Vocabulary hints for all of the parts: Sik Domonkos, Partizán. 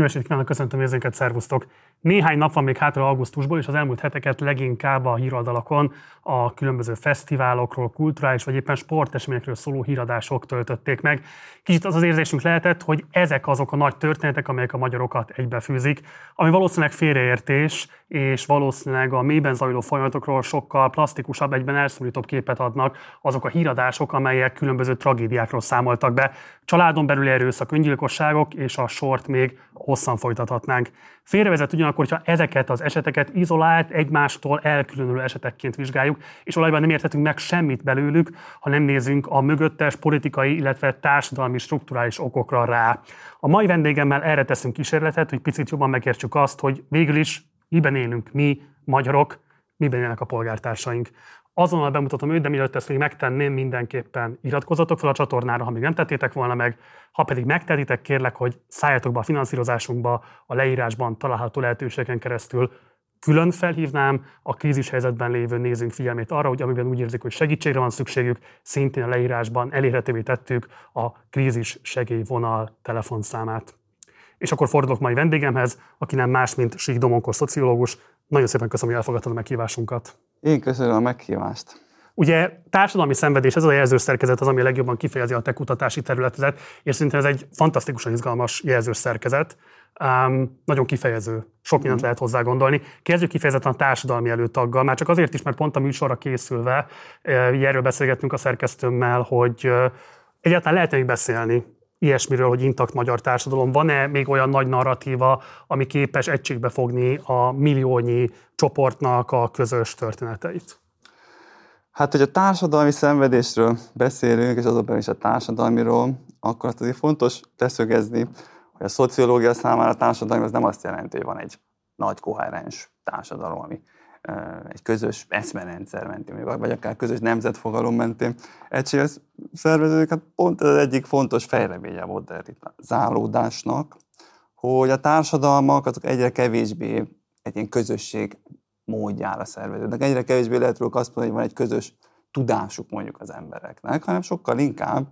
Jó esélyt kívánok, köszöntöm érzénket, szervusztok! Néhány nap van még hátra augusztusból, és az elmúlt heteket leginkább a híroldalakon a különböző fesztiválokról, kulturális vagy éppen sporteseményekről szóló híradások töltötték meg. Kicsit az az érzésünk lehetett, hogy ezek azok a nagy történetek, amelyek a magyarokat egybefűzik, ami valószínűleg félreértés, és valószínűleg a mélyben zajló folyamatokról sokkal plasztikusabb, egyben elszorítóbb képet adnak azok a híradások, amelyek különböző tragédiákról számoltak be. Családon belüli erőszak, öngyilkosságok, és a sort még hosszan folytathatnánk. Félrevezet ugyanakkor, hogyha ezeket az eseteket izolált, egymástól elkülönülő esetekként vizsgáljuk, és valójában nem érthetünk meg semmit belőlük, ha nem nézünk a mögöttes politikai, illetve társadalmi strukturális okokra rá. A mai vendégemmel erre teszünk kísérletet, hogy picit jobban megértsük azt, hogy végül is miben élünk mi, magyarok, miben élnek a polgártársaink. Azonnal bemutatom őt, de mielőtt ezt még megtenném, mindenképpen iratkozzatok fel a csatornára, ha még nem tettétek volna meg. Ha pedig megtetitek, kérlek, hogy szálljatok be a finanszírozásunkba, a leírásban található lehetőségeken keresztül. Külön felhívnám a krízis helyzetben lévő nézőink figyelmét arra, hogy amiben úgy érzik, hogy segítségre van szükségük, szintén a leírásban elérhetővé tettük a krízis segélyvonal telefonszámát. És akkor fordulok mai vendégemhez, aki nem más, mint Sik Domonkos szociológus. Nagyon szépen köszönöm, hogy elfogadtad a meghívásunkat. Én köszönöm a meghívást. Ugye társadalmi szenvedés, ez a jelzőszerkezet az, ami legjobban kifejezi a te kutatási területedet, és szerintem ez egy fantasztikusan izgalmas jelzőszerkezet. Nagyon kifejező, sok mindent lehet hozzá gondolni. Kezdjük kifejezetten a társadalmi előtaggal, már csak azért is, mert pont a műsorra készülve, erről beszélgettünk a szerkesztőmmel, hogy egyáltalán lehet még beszélni ilyesmiről, hogy intakt magyar társadalom. Van-e még olyan nagy narratíva, ami képes egységbe fogni a milliónyi csoportnak a közös történeteit? Hát, hogy a társadalmi szenvedésről beszélünk, és azonban is a társadalmiról, akkor azt azért fontos leszögezni, hogy a szociológia számára a társadalmi az nem azt jelenti, hogy van egy nagy koherens társadalom, ami egy közös eszmerendszer mentén, vagy akár közös nemzetfogalom mentén egységes szervezők. Hát pont ez az egyik fontos fejleménye a modernizálódásnak, hogy a társadalmak azok egyre kevésbé egy ilyen közösség módjára szerveződnek. Egyre kevésbé lehet róluk azt mondani, hogy van egy közös tudásuk mondjuk az embereknek, hanem sokkal inkább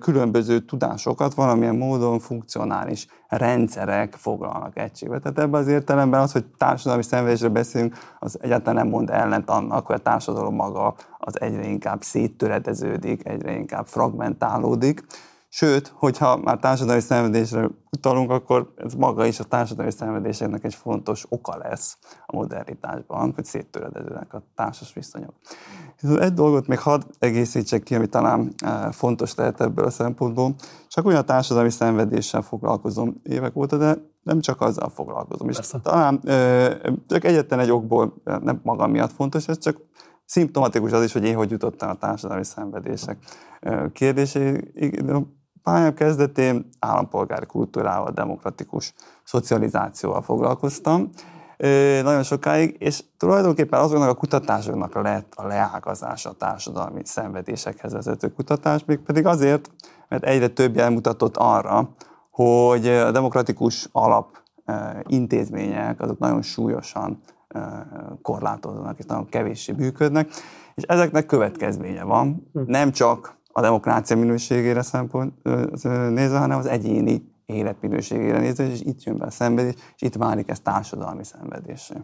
különböző tudásokat valamilyen módon funkcionális rendszerek foglalnak egységbe. Tehát ebben az értelemben az, hogy társadalmi szenvedésről beszélünk, az egyáltalán nem mond ellent annak, hogy a társadalom maga az egyre inkább széttöredeződik, egyre inkább fragmentálódik. Sőt, hogyha már társadalmi szenvedésre utalunk, akkor ez maga is a társadalmi szenvedésének egy fontos oka lesz a modernitásban, hogy széttöredezőnek a társas viszonyok. Egy dolgot még hadd egészítsek ki, ami talán fontos lehet ebből a szempontból. Csak olyan társadalmi szenvedéssel foglalkozom évek óta, de nem csak azzal foglalkozom. És talán csak egyetlen egy okból nem magam miatt fontos, ez csak szimptomatikus az is, hogy én hogy jutottam a társadalmi szenvedések kérdéséig. Pályám kezdetén állampolgári kultúrával, demokratikus szocializációval foglalkoztam nagyon sokáig, és tulajdonképpen azoknak a kutatásoknak lett a leágazása a társadalmi szenvedésekhez vezető kutatás, pedig azért, mert egyre több jel mutatott arra, hogy a demokratikus alapintézmények azok nagyon súlyosan korlátoznak, és nagyon kevéssé működnek, és ezeknek következménye van, nem csak a demokrácia minőségére nézve, hanem az egyéni életminőségére nézve, és itt jön be a szenvedés, és itt válik ez társadalmi szenvedéssé.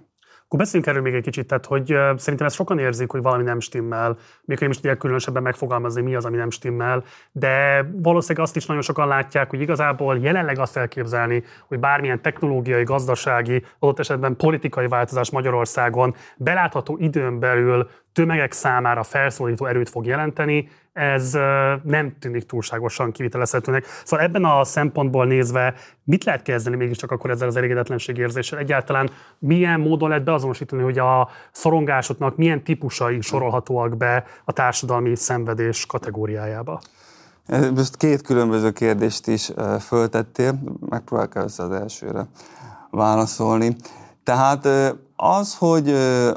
Akkor beszéljünk erről még egy kicsit, tehát hogy szerintem ezt sokan érzik, hogy valami nem stimmel, még nem is tudják különösebben megfogalmazni, mi az, ami nem stimmel, de valószínűleg azt is nagyon sokan látják, hogy igazából jelenleg azt elképzelni, hogy bármilyen technológiai, gazdasági, adott esetben politikai változás Magyarországon belátható időn belül tömegek számára felszólító erőt fog jelenteni, ez nem tűnik túlságosan kivitelezhetőnek. Szóval ebben a szempontból nézve, mit lehet kezdeni mégiscsak akkor ezzel az elégedetlenség érzéssel? Egyáltalán milyen módon lehet beazonosítani, hogy a szorongásoknak milyen típusai sorolhatóak be a társadalmi szenvedés kategóriájába? Most két különböző kérdést is föltettél, megpróbálok először az elsőre válaszolni. Tehát az, hogy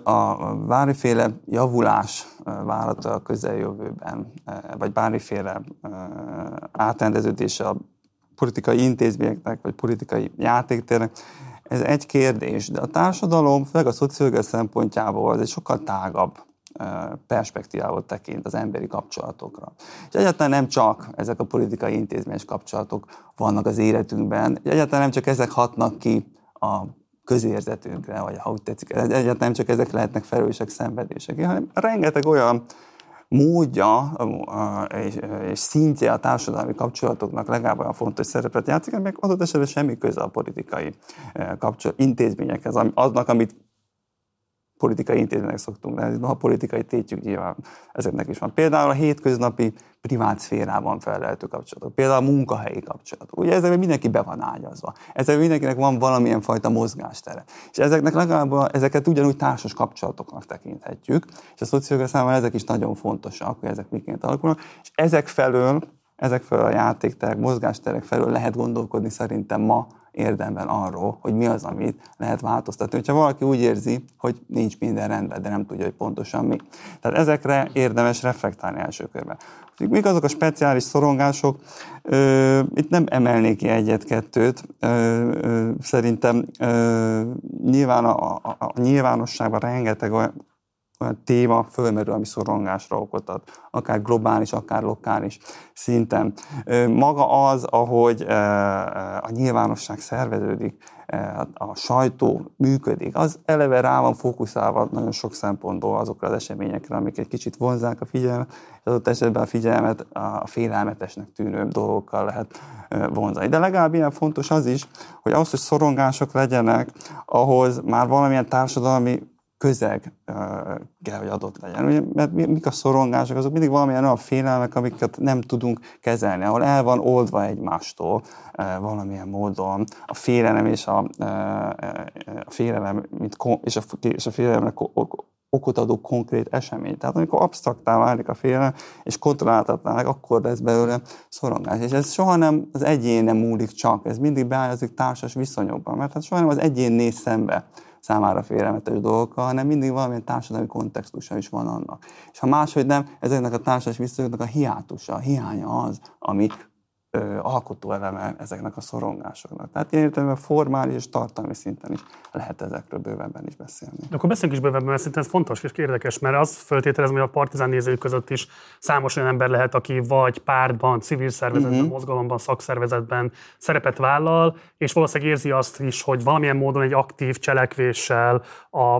a bármiféle javulás várható a közeljövőben, vagy bármiféle átrendeződése a politikai intézményeknek, vagy politikai játéktérnek, ez egy kérdés, de a társadalom, főleg a szociológia szempontjából, ez egy sokkal tágabb perspektívával tekint az emberi kapcsolatokra. És egyáltalán nem csak ezek a politikai intézményes kapcsolatok vannak az életünkben, egyáltalán nem csak ezek hatnak ki a közérzetünkre, vagy ha úgy tetszik, egyáltalán nem csak ezek lehetnek felelősek, szenvedések, hanem rengeteg olyan módja és szintje a társadalmi kapcsolatoknak legalább olyan fontos szerepet játszik, amelyek adott esetben semmi köze a politikai intézményekhez, aznak, amit politikai intézménynek szoktunk nevezni, ha politikai tétjük nyilván ezeknek is van. Például a hétköznapi privát szférában felelhető kapcsolatok, például a munkahelyi kapcsolatok. Ugye ezekben mindenki be van ágyazva, ezekben mindenkinek van valamilyen fajta mozgástere. És ezeknek legalább ezeket ugyanúgy társas kapcsolatoknak tekinthetjük, és a szociológia számára ezek is nagyon fontosak, hogy ezek miként alakulnak, és ezek felől a játékterek, mozgásterek felől lehet gondolkodni szerintem ma érdemben arról, hogy mi az, amit lehet változtatni. Ha valaki úgy érzi, hogy nincs minden rendben, de nem tudja, hogy pontosan mi. Tehát ezekre érdemes reflektálni első körben. Mik azok a speciális szorongások? Itt nem emelnék ki egyet-kettőt. Szerintem nyilván a nyilvánosságban rengeteg olyan téma fölmerül, ami szorongásra okot ad, akár globális, akár lokális szinten. Maga az, ahogy a nyilvánosság szerveződik, a sajtó működik, az eleve rá van fókuszálva nagyon sok szempontból azokra az eseményekre, amik egy kicsit vonzzák a figyelmet, és adott esetben a figyelmet a félelmetesnek tűnő dolgokkal lehet vonzani. De legalább ilyen fontos az is, hogy ahhoz, hogy szorongások legyenek, ahhoz már valamilyen társadalmi közeg kell, hogy adott legyen. Mert mik a szorongások? Azok mindig valamilyen olyan félelmek, amiket nem tudunk kezelni, ahol el van oldva egymástól valamilyen módon a félelem és a félelem és a félelemnek okot adó konkrét esemény. Tehát amikor absztraktá válik a félelem, és kontrolláltatnának, akkor lesz belőle szorongás. És ez soha nem az egyénen múlik csak, ez mindig beágyazik társas viszonyokban, mert hát soha nem az egyén néz szembe számára félelmetes dolgokkal, hanem mindig valamilyen társadalmi kontextusa is van annak. És ha máshogy nem, ezeknek a társadalmi viszonyoknak a hiátusa, a hiánya az, ami alkotó eleme ezeknek a szorongásoknak. Tehát én értelemben formális és tartalmi szinten is lehet ezekről bővebben is beszélni. De akkor beszéljünk is bővebben, mert szerintem ez fontos és érdekes, mert azt feltételezem, hogy a Partizán nézői között is számos olyan ember lehet, aki vagy pártban, civil szervezetben, mozgalomban, szakszervezetben szerepet vállal, és valószínűleg érzi azt is, hogy valamilyen módon egy aktív cselekvéssel a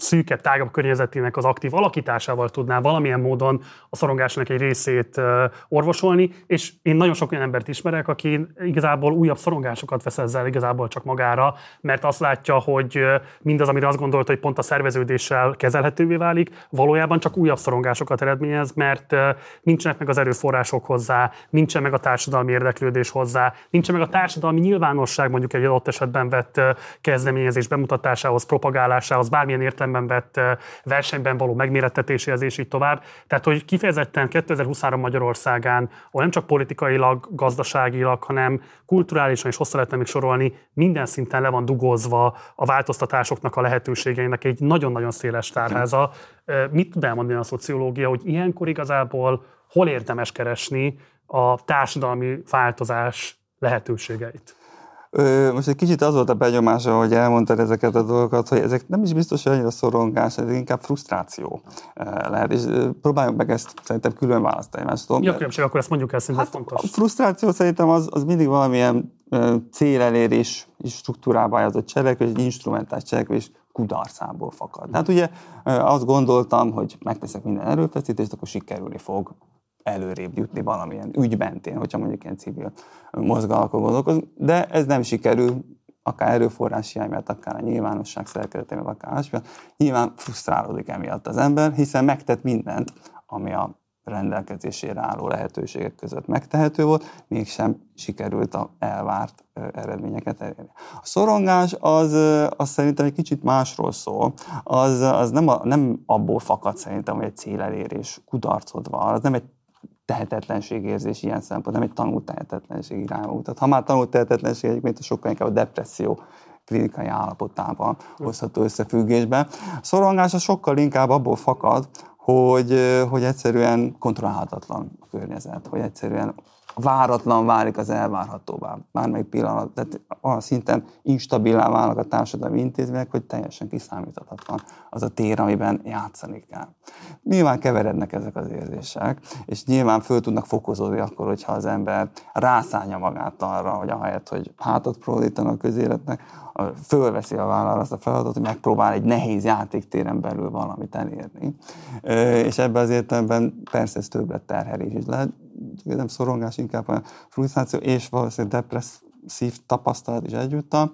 szűkebb, tágabb környezetének az aktív alakításával tudná valamilyen módon a szorongásnak egy részét orvosolni, és én nagyon sok olyan embert ismerek, aki igazából újabb szorongásokat vesz ezzel igazából csak magára, mert azt látja, hogy mindaz, amire azt gondolt, hogy pont a szerveződéssel kezelhetővé válik, valójában csak újabb szorongásokat eredményez, mert nincsenek meg az erőforrások hozzá, nincsen meg a társadalmi érdeklődés hozzá, nincsen meg a társadalmi nyilvánosság mondjuk egy adott esetben vett kezdeményezés bemutatásához, propagálásához, bármilyen értelemben vett versenyben való megmérettetéséhez, és így tovább. Tehát, hogy kifejezetten 2023 Magyarországán, ahol nem csak politikailag, gazdaságilag, hanem kulturálisan is hosszá lehetne még sorolni, minden szinten le van dugozva a változtatásoknak, a lehetőségeinek egy nagyon-nagyon széles tárháza. Mit tud elmondani a szociológia, hogy ilyenkor igazából hol érdemes keresni a társadalmi változás lehetőségeit? Most egy kicsit az volt a benyomása, hogy elmondtad ezeket a dolgokat, hogy ezek nem is biztos, hogy annyira szorongás, ez inkább frusztráció lehet, és próbáljuk meg ezt szerintem külön választani. Mi a különbség? Akkor ezt mondjuk el, szerintem fontos. A frusztráció szerintem az mindig valamilyen célelérés struktúrába ágyazott cselekvés, egy instrumentális cselekvés kudarcából fakad. Hát ugye azt gondoltam, hogy megteszek minden erőfeszítést, akkor sikerülni fog előrébb jutni valamilyen ügy mentén, hogyha mondjuk ilyen civil mozgalmakon gondolkozunk, de ez nem sikerül, akár erőforrás hiány miatt, akár a nyilvánosság szerkezete miatt, akár más miatt. Nyilván frusztrálódik emiatt az ember, hiszen megtett mindent, ami a rendelkezésére álló lehetőségek között megtehető volt, mégsem sikerült az elvárt eredményeket elérni. A szorongás az szerintem egy kicsit másról szól, az nem abból fakad szerintem, hogy egy célelérés kudarcod van, az nem egy tehetetlenségérzés ilyen szempontból, nem egy tanult tehetetlenség irányba mutat. Ha már tanult tehetetlenség, egyébként sokkal inkább a depresszió klinikai állapotában hozható összefüggésbe. A szorongás sokkal inkább abból fakad, hogy egyszerűen kontrollálhatatlan a környezet, hogy egyszerűen váratlan válik az elvárhatóvá. Bármelyik pillanat, tehát olyan szinten instabilá válnak a társadalmi intézmények, hogy teljesen kiszámíthatatlan az a tér, amiben játszani kell. Nyilván keverednek ezek az érzések, és nyilván föl tudnak fokozódni akkor, hogyha az ember rászánja magát arra, hogy ahelyett, hogy hátat próbálítana a közéletnek, fölveszi a vállalra azt a feladatot, hogy megpróbál egy nehéz játéktéren belül valamit elérni. És ebben az értelemben persze ez többlet terhelés is lehet, nem szorongás, inkább a frusztráció, és valószínűleg depresszív tapasztalat is egyúttal.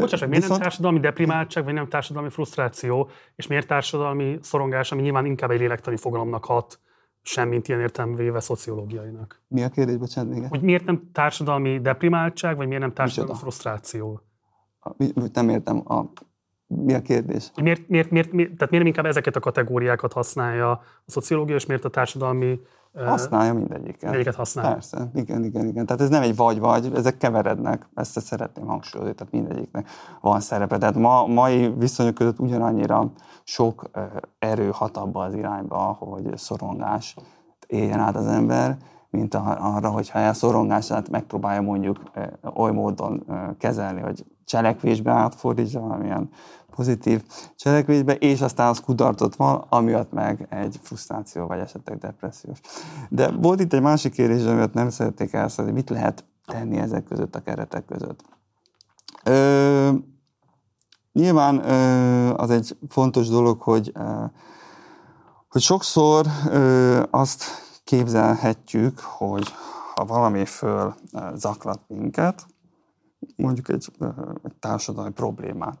Bocsáss, miért nem társadalmi deprimáltság, vagy nem társadalmi frusztráció, és miért társadalmi szorongás, ami nyilván inkább egy lélektani fogalomnak hat, semmint ilyen értelművéve szociológiainak. Mi a kérdés, bocsánat, még? Hogy miért nem társadalmi deprimáltság, vagy miért nem társadalmi frusztráció? Nem értem a... Mi a kérdés? Miért inkább ezeket a kategóriákat használja a szociológia, és miért a társadalmi... Használja mindegyiket. Mindegyiket használja. Persze, igen. Tehát ez nem egy vagy-vagy, ezek keverednek, ezt szeretném hangsúlyozni, tehát mindegyiknek van szerepe. Tehát mai viszonyok között ugyanannyira sok erő hat abba az irányba, hogy szorongás éljen át az ember, mint arra, hogyha a szorongását megpróbálja mondjuk oly módon kezelni, hogy cselekvésbe átfordítsa valamilyen pozitív cselekvésbe, és aztán az kudarcot van, amiatt meg egy frusztráció, vagy esetleg depressziós. De volt itt egy másik kérdés, amiatt nem szeretnék elszállni, mit lehet tenni ezek között, a keretek között. Nyilván az egy fontos dolog, hogy sokszor azt képzelhetjük, hogy ha valami föl zaklat minket, mondjuk egy társadalmi problémát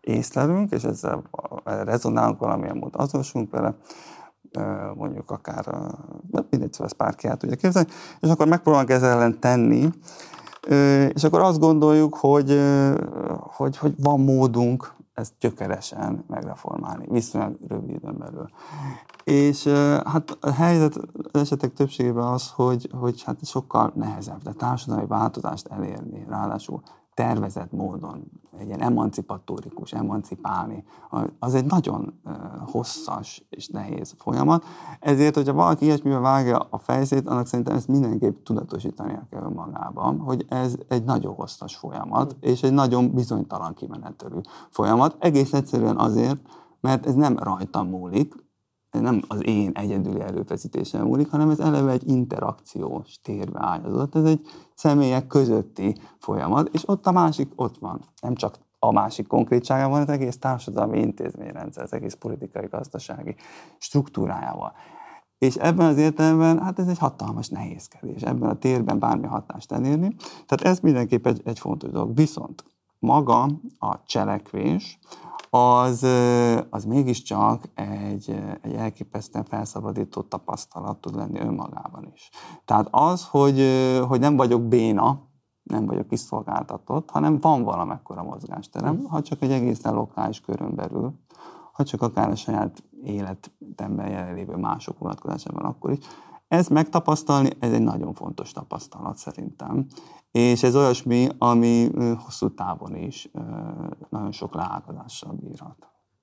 észlelünk, és ezzel rezonálunk valamilyen módon, azonosulunk vele, mondjuk akár, mindegy, szóval ezt bárki el tudja képzelni, és akkor megpróbálunk ezzel ellen tenni, és akkor azt gondoljuk, hogy van módunk ezt gyökeresen megreformálni, viszonylag rövid időn belül. És hát a helyzet az esetek többségében az, hogy hát sokkal nehezebb, de társadalmi változást elérni, ráadásul tervezett módon, egy ilyen emancipatórikus, emancipálni, az egy nagyon hosszas és nehéz folyamat. Ezért, hogyha valaki ilyesmivel vágja a fejszét, annak szerintem ezt mindenképp tudatosítania kell önmagában, hogy ez egy nagyon hosszas folyamat, és egy nagyon bizonytalan kimenetelű folyamat. Egész egyszerűen azért, mert ez nem rajtam múlik, ez nem az én egyedüli erőfeszítésem múlik, hanem ez eleve egy interakciós térbe ágyazott, ez egy személyek közötti folyamat, és ott a másik ott van. Nem csak a másik konkrétságában, van, az egész társadalmi intézményrendszer, az egész politikai, gazdasági struktúrájával. És ebben az értelemben, hát ez egy hatalmas nehézkedés, ebben a térben bármi hatást elérni. Tehát ez mindenképp egy fontos dolog. Viszont maga a cselekvés, az mégiscsak egy elképesztően felszabadító tapasztalat tud lenni önmagában is. Tehát az, hogy nem vagyok béna, nem vagyok kiszolgáltatott, hanem van valamekkora mozgásterem, ha csak egy egészen lokális körön belül, ha csak akár a saját életemben jelenlévő mások vonatkozásában akkor is. Ezt megtapasztalni, ez egy nagyon fontos tapasztalat szerintem. És ez olyasmi, ami hosszú távon is nagyon sok leágazással bírhat.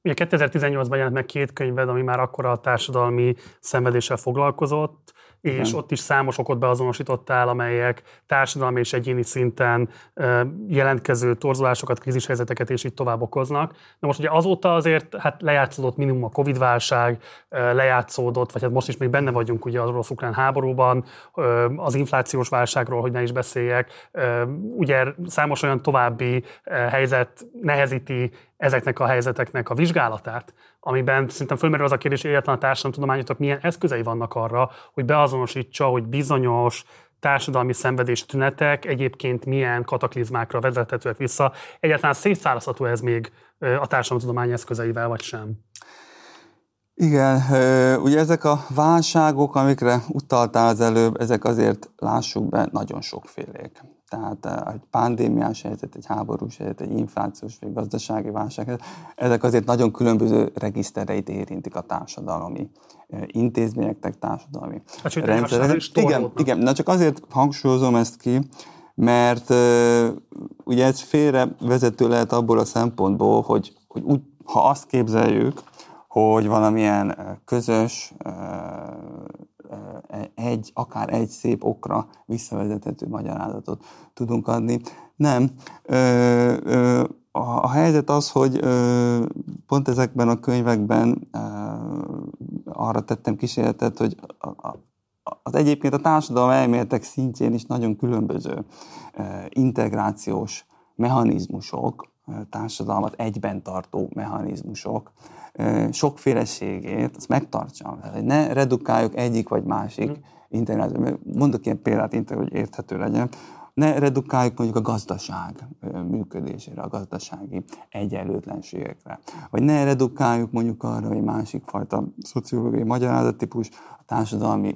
Ugye 2018-ban jelent meg két könyved, ami már akkora a társadalmi szenvedéssel foglalkozott, és igen. Ott is számos okot beazonosítottál, amelyek társadalmi és egyéni szinten jelentkező torzulásokat, krízishelyzeteket és így tovább okoznak. De most ugye azóta azért hát lejátszódott minimum a Covid-válság, lejátszódott, vagy hát most is még benne vagyunk ugye az orosz-ukrán háborúban, az inflációs válságról, hogy ne is beszéljek. Ugye számos olyan további helyzet nehezíti ezeknek a helyzeteknek a vizsgálatát, amiben szerintem fölmerül az a kérdés, hogy egyáltalán a társadalomtudományoknak milyen eszközei vannak arra, hogy beazonosítsa, hogy bizonyos társadalmi szenvedés tünetek egyébként milyen kataklizmákra vezethetőek vissza. Egyáltalán szétszálasztható ez még a társadalomtudomány eszközeivel, vagy sem? Igen, ugye ezek a válságok, amikre utaltál az előbb, ezek azért, lássuk be, nagyon sokfélék. Tehát egy pandémiás helyzet, egy háborús helyzet, egy inflációs vagy gazdasági válság, ezek azért nagyon különböző regisztereit érintik a társadalmi intézményeknek, társadalmi rendszerek. Igen, na csak azért hangsúlyozom ezt ki, mert ugye ez félrevezető lehet abból a szempontból, hogy úgy, ha azt képzeljük, hogy valamilyen közös akár egy szép okra visszavezethető magyarázatot tudunk adni. Nem. A helyzet az, hogy pont ezekben a könyvekben arra tettem kísérletet, hogy az egyébként a társadalmi elméletek szintjén is nagyon különböző integrációs mechanizmusok, társadalmat egyben tartó mechanizmusok sokféleségét, azt megtartsam, hogy ne redukáljuk egyik vagy másik integrációt. Mondok ilyen példát, hogy érthető legyen. Ne redukáljuk mondjuk a gazdaság működésére, a gazdasági egyenlőtlenségekre. Vagy ne redukáljuk mondjuk arra, hogy másik fajta szociológiai magyarázattípus a társadalmi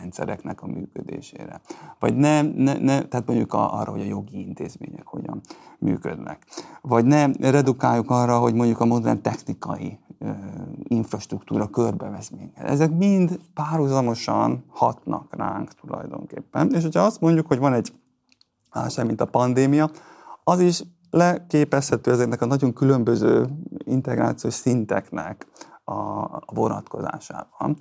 rendszereknek a működésére. Vagy tehát mondjuk arra, hogy a jogi intézmények hogyan működnek. Vagy ne redukáljuk arra, hogy mondjuk a modern technikai infrastruktúra körbevesz minket. Ezek mind párhuzamosan hatnak ránk tulajdonképpen. És hogyha azt mondjuk, hogy van egy sem, mint a pandémia, az is leképezhető ezeknek a nagyon különböző integrációs szinteknek a vonatkozásában.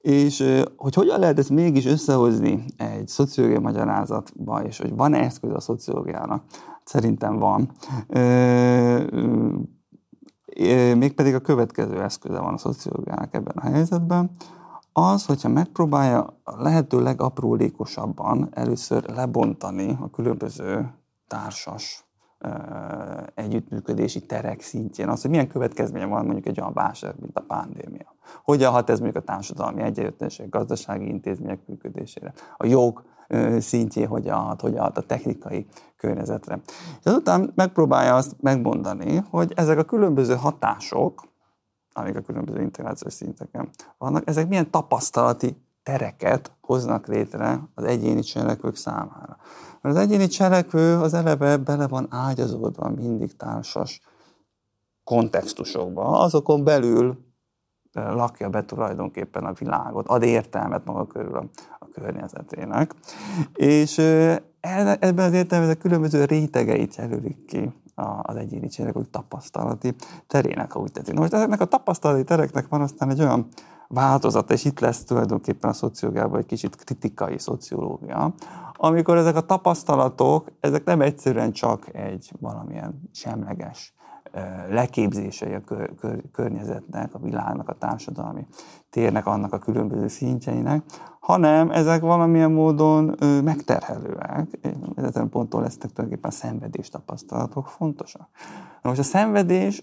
És hogy hogyan lehet ezt mégis összehozni egy szociológiai magyarázatba, és hogy van-e eszköz a szociológiának? Szerintem van. Mégpedig a következő eszköze van a szociológiának ebben a helyzetben, az, hogyha megpróbálja a lehető legaprólékosabban először lebontani a különböző társas együttműködési terek szintjén azt, hogy milyen következménye van mondjuk egy olyan válság, mint a pandémia. Hogyan hat ez mondjuk a társadalmi egyenlőtlenség, gazdasági intézmények működésére, a jog szintjén hogyan hat a technikai környezetre. És azután megpróbálja azt megmondani, hogy ezek a különböző hatások, amik a különböző integrációs szinteken vannak, ezek milyen tapasztalati tereket hoznak létre az egyéni cselekvők számára. Mert az egyéni cselekvő az eleve bele van ágyazódva mindig társas kontextusokba, azokon belül lakja be tulajdonképpen a világot, ad értelmet maga körül a környezetének, és ebben az értelemben különböző rétegeit jelölik ki az egyéni cselekvők tapasztalati terének, ha úgy tetszik. Most ezeknek a tapasztalati tereknek van aztán egy olyan változata, és itt lesz tulajdonképpen a szociológiában egy kicsit kritikai szociológia, amikor ezek a tapasztalatok, ezek nem egyszerűen csak egy valamilyen semleges leképzései a környezetnek, a világnak, a társadalmi térnek, annak a különböző szintjeinek, hanem ezek valamilyen módon megterhelőek. Ezen ponton lesznek tulajdonképpen a szenvedéstapasztalatok fontosak. Na most a szenvedés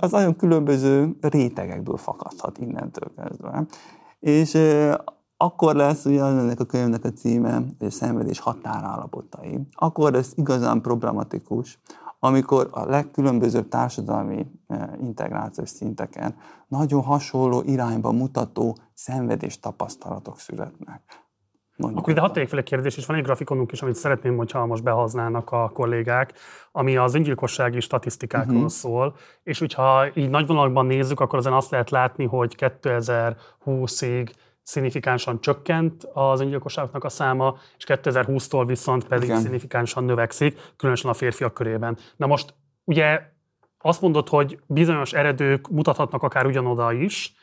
az nagyon különböző rétegekből fakadhat innentől kezdve. És akkor lesz ugye ennek a könyvnek a címe, hogy a szenvedés határállapotai. Akkor ez igazán problematikus, amikor a legkülönbözőbb társadalmi integrációs szinteken nagyon hasonló irányba mutató szenvedés tapasztalatok születnek. Mondjuk akkor ide hadd tegyek fel egy kérdést, és van egy grafikonunk is, amit szeretném, hogyha most behoznának a kollégák, ami az öngyilkossági statisztikákról szól, és hogyha így nagy vonalakban nézzük, akkor ezen azt lehet látni, hogy 2020-ig szignifikánsan csökkent az öngyilkosságoknak a száma, és 2020-tól viszont pedig szignifikánsan növekszik, különösen a férfiak körében. Na most ugye azt mondod, hogy bizonyos eredők mutathatnak akár ugyanoda is.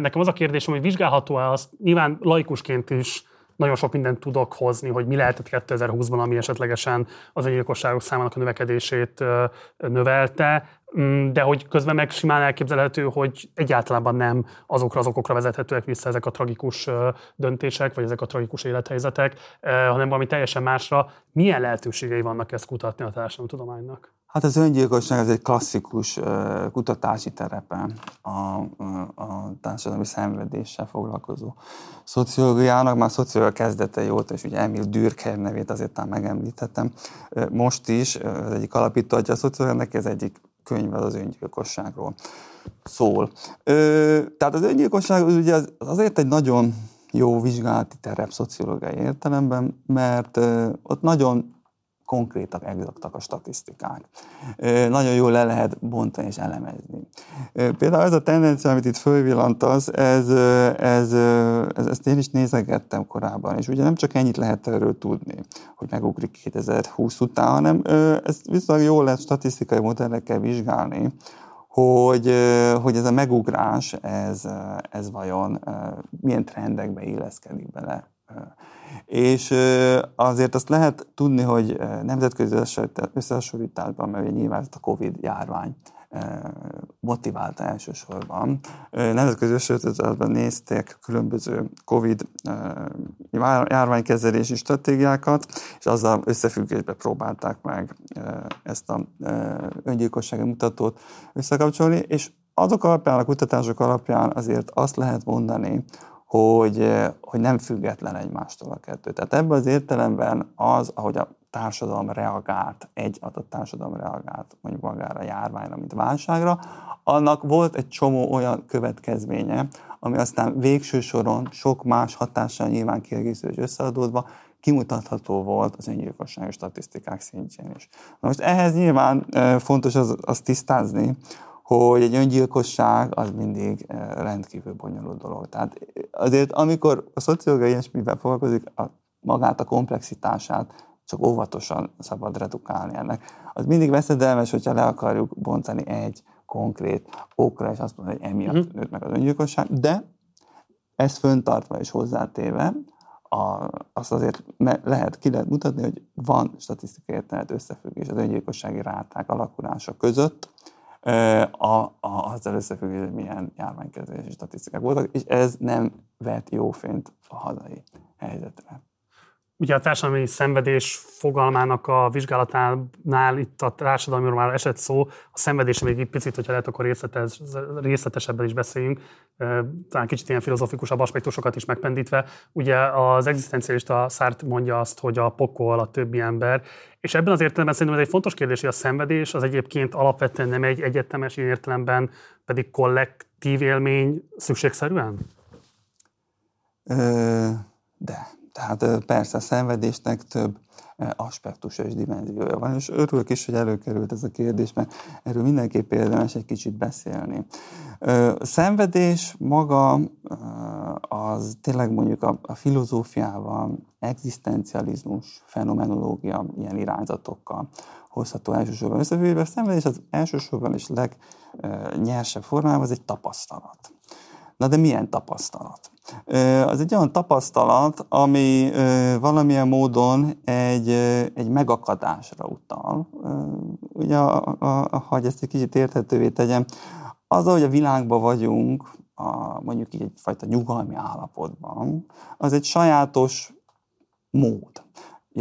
Nekem az a kérdésem, hogy vizsgálható-e azt, nyilván laikusként is nagyon sok mindent tudok hozni, hogy mi lehetett 2020-ban, ami esetlegesen az öngyilkosságok számának a növekedését növelte, de hogy közben meg simán elképzelhető, hogy egyáltalában nem azokra az okokra vezethetőek vissza ezek a tragikus döntések, vagy ezek a tragikus élethelyzetek, hanem valami teljesen másra. Milyen lehetőségei vannak ezt kutatni a társadalomtudománynak? Hát az öngyilkosság az egy klasszikus kutatási terepe a társadalmi szenvedéssel foglalkozó szociológiának, már szociológia kezdetei óta, és ugye Emil Durkheim nevét azért már megemlítettem. Most is az egyik alapítója a szociológiának, ez egyik könyv az öngyilkosságról szól. Tehát az öngyilkosság az ugye azért egy nagyon jó vizsgálati terep szociológiai értelemben, mert ott nagyon konkrétak, exaktak a statisztikák. Nagyon jól le lehet bontani és elemezni. Például ez a tendencia, amit itt fölvillantasz, ezt én is nézegettem korábban, és ugye nem csak ennyit lehet erről tudni, hogy megugrik 2020 után, hanem ezt viszonylag jól lehet statisztikai modellekkel vizsgálni, hogy ez a megugrás, ez vajon milyen trendekbe illeszkedik bele És azért azt lehet tudni, hogy nemzetközi összehasonlításban, mert nyilván a COVID-járvány motiválta elsősorban. Nemzetközi összehasonlításban nézték különböző COVID-járványkezelési stratégiákat, és azzal összefüggésben próbálták meg ezt az öngyilkossági mutatót összekapcsolni, és azok alapján, a kutatások alapján azért azt lehet mondani, hogy nem független egymástól a kettő. Tehát ebben az értelemben az, ahogy a társadalom reagált, egy adott társadalom reagált mondjuk magára a járványra, mint válságra, annak volt egy csomó olyan következménye, ami aztán végső soron sok más hatással nyilván kiegészül és összeadódva kimutatható volt az öngyilkossági statisztikák szintjén is. Na most ehhez nyilván fontos az tisztázni, hogy egy öngyilkosság az mindig rendkívül bonyolult dolog. Tehát azért, amikor a szociológia ilyesmivel foglalkozik, magát a komplexitását csak óvatosan szabad redukálni ennek. Az mindig veszedelmes, hogyha le akarjuk bontani egy konkrét okra, és azt mondani, hogy emiatt nőtt meg az öngyilkosság, de ez föntartva és hozzátéve, azt azért ki lehet mutatni, hogy van statisztikai értelemben összefüggés az öngyilkossági ráták alakulása között, azzal összefüggés, hogy milyen járványkezelési statisztikák voltak, és ez nem vett jó fényt a hazai helyzetre. Ugye a társadalmi szenvedés fogalmának a vizsgálatánál itt a társadalomról esett szó, a szenvedésre még egy picit, hogyha lehet, akkor részletesebben is beszéljünk, talán kicsit ilyen filozofikusabb aspektusokat is megpendítve. Ugye az egzisztencialista Sartre mondja azt, hogy a pokol a többi ember, és ebben az értelemben szerintem ez egy fontos kérdés, hogy a szenvedés az egyébként alapvetően nem egy egyetemes, ilyen értelemben pedig kollektív élmény szükségszerűen? De... Tehát persze a szenvedésnek több aspektusa és dimenziója van, és örülök is, hogy előkerült ez a kérdés, mert erről mindenképp érdemes egy kicsit beszélni. A szenvedés maga az tényleg mondjuk a filozófiával, egzisztencializmus, fenomenológia ilyen irányzatokkal hozható elsősorban összefüggésbe. A szenvedés az elsősorban és legnyersebb formában az egy tapasztalat. Na de milyen tapasztalat? Az egy olyan tapasztalat, ami valamilyen módon egy megakadásra utal. Ugye, hogy ezt egy kicsit érthetővé tegyem, azzal, hogy a világban vagyunk, mondjuk így egyfajta nyugalmi állapotban, az egy sajátos mód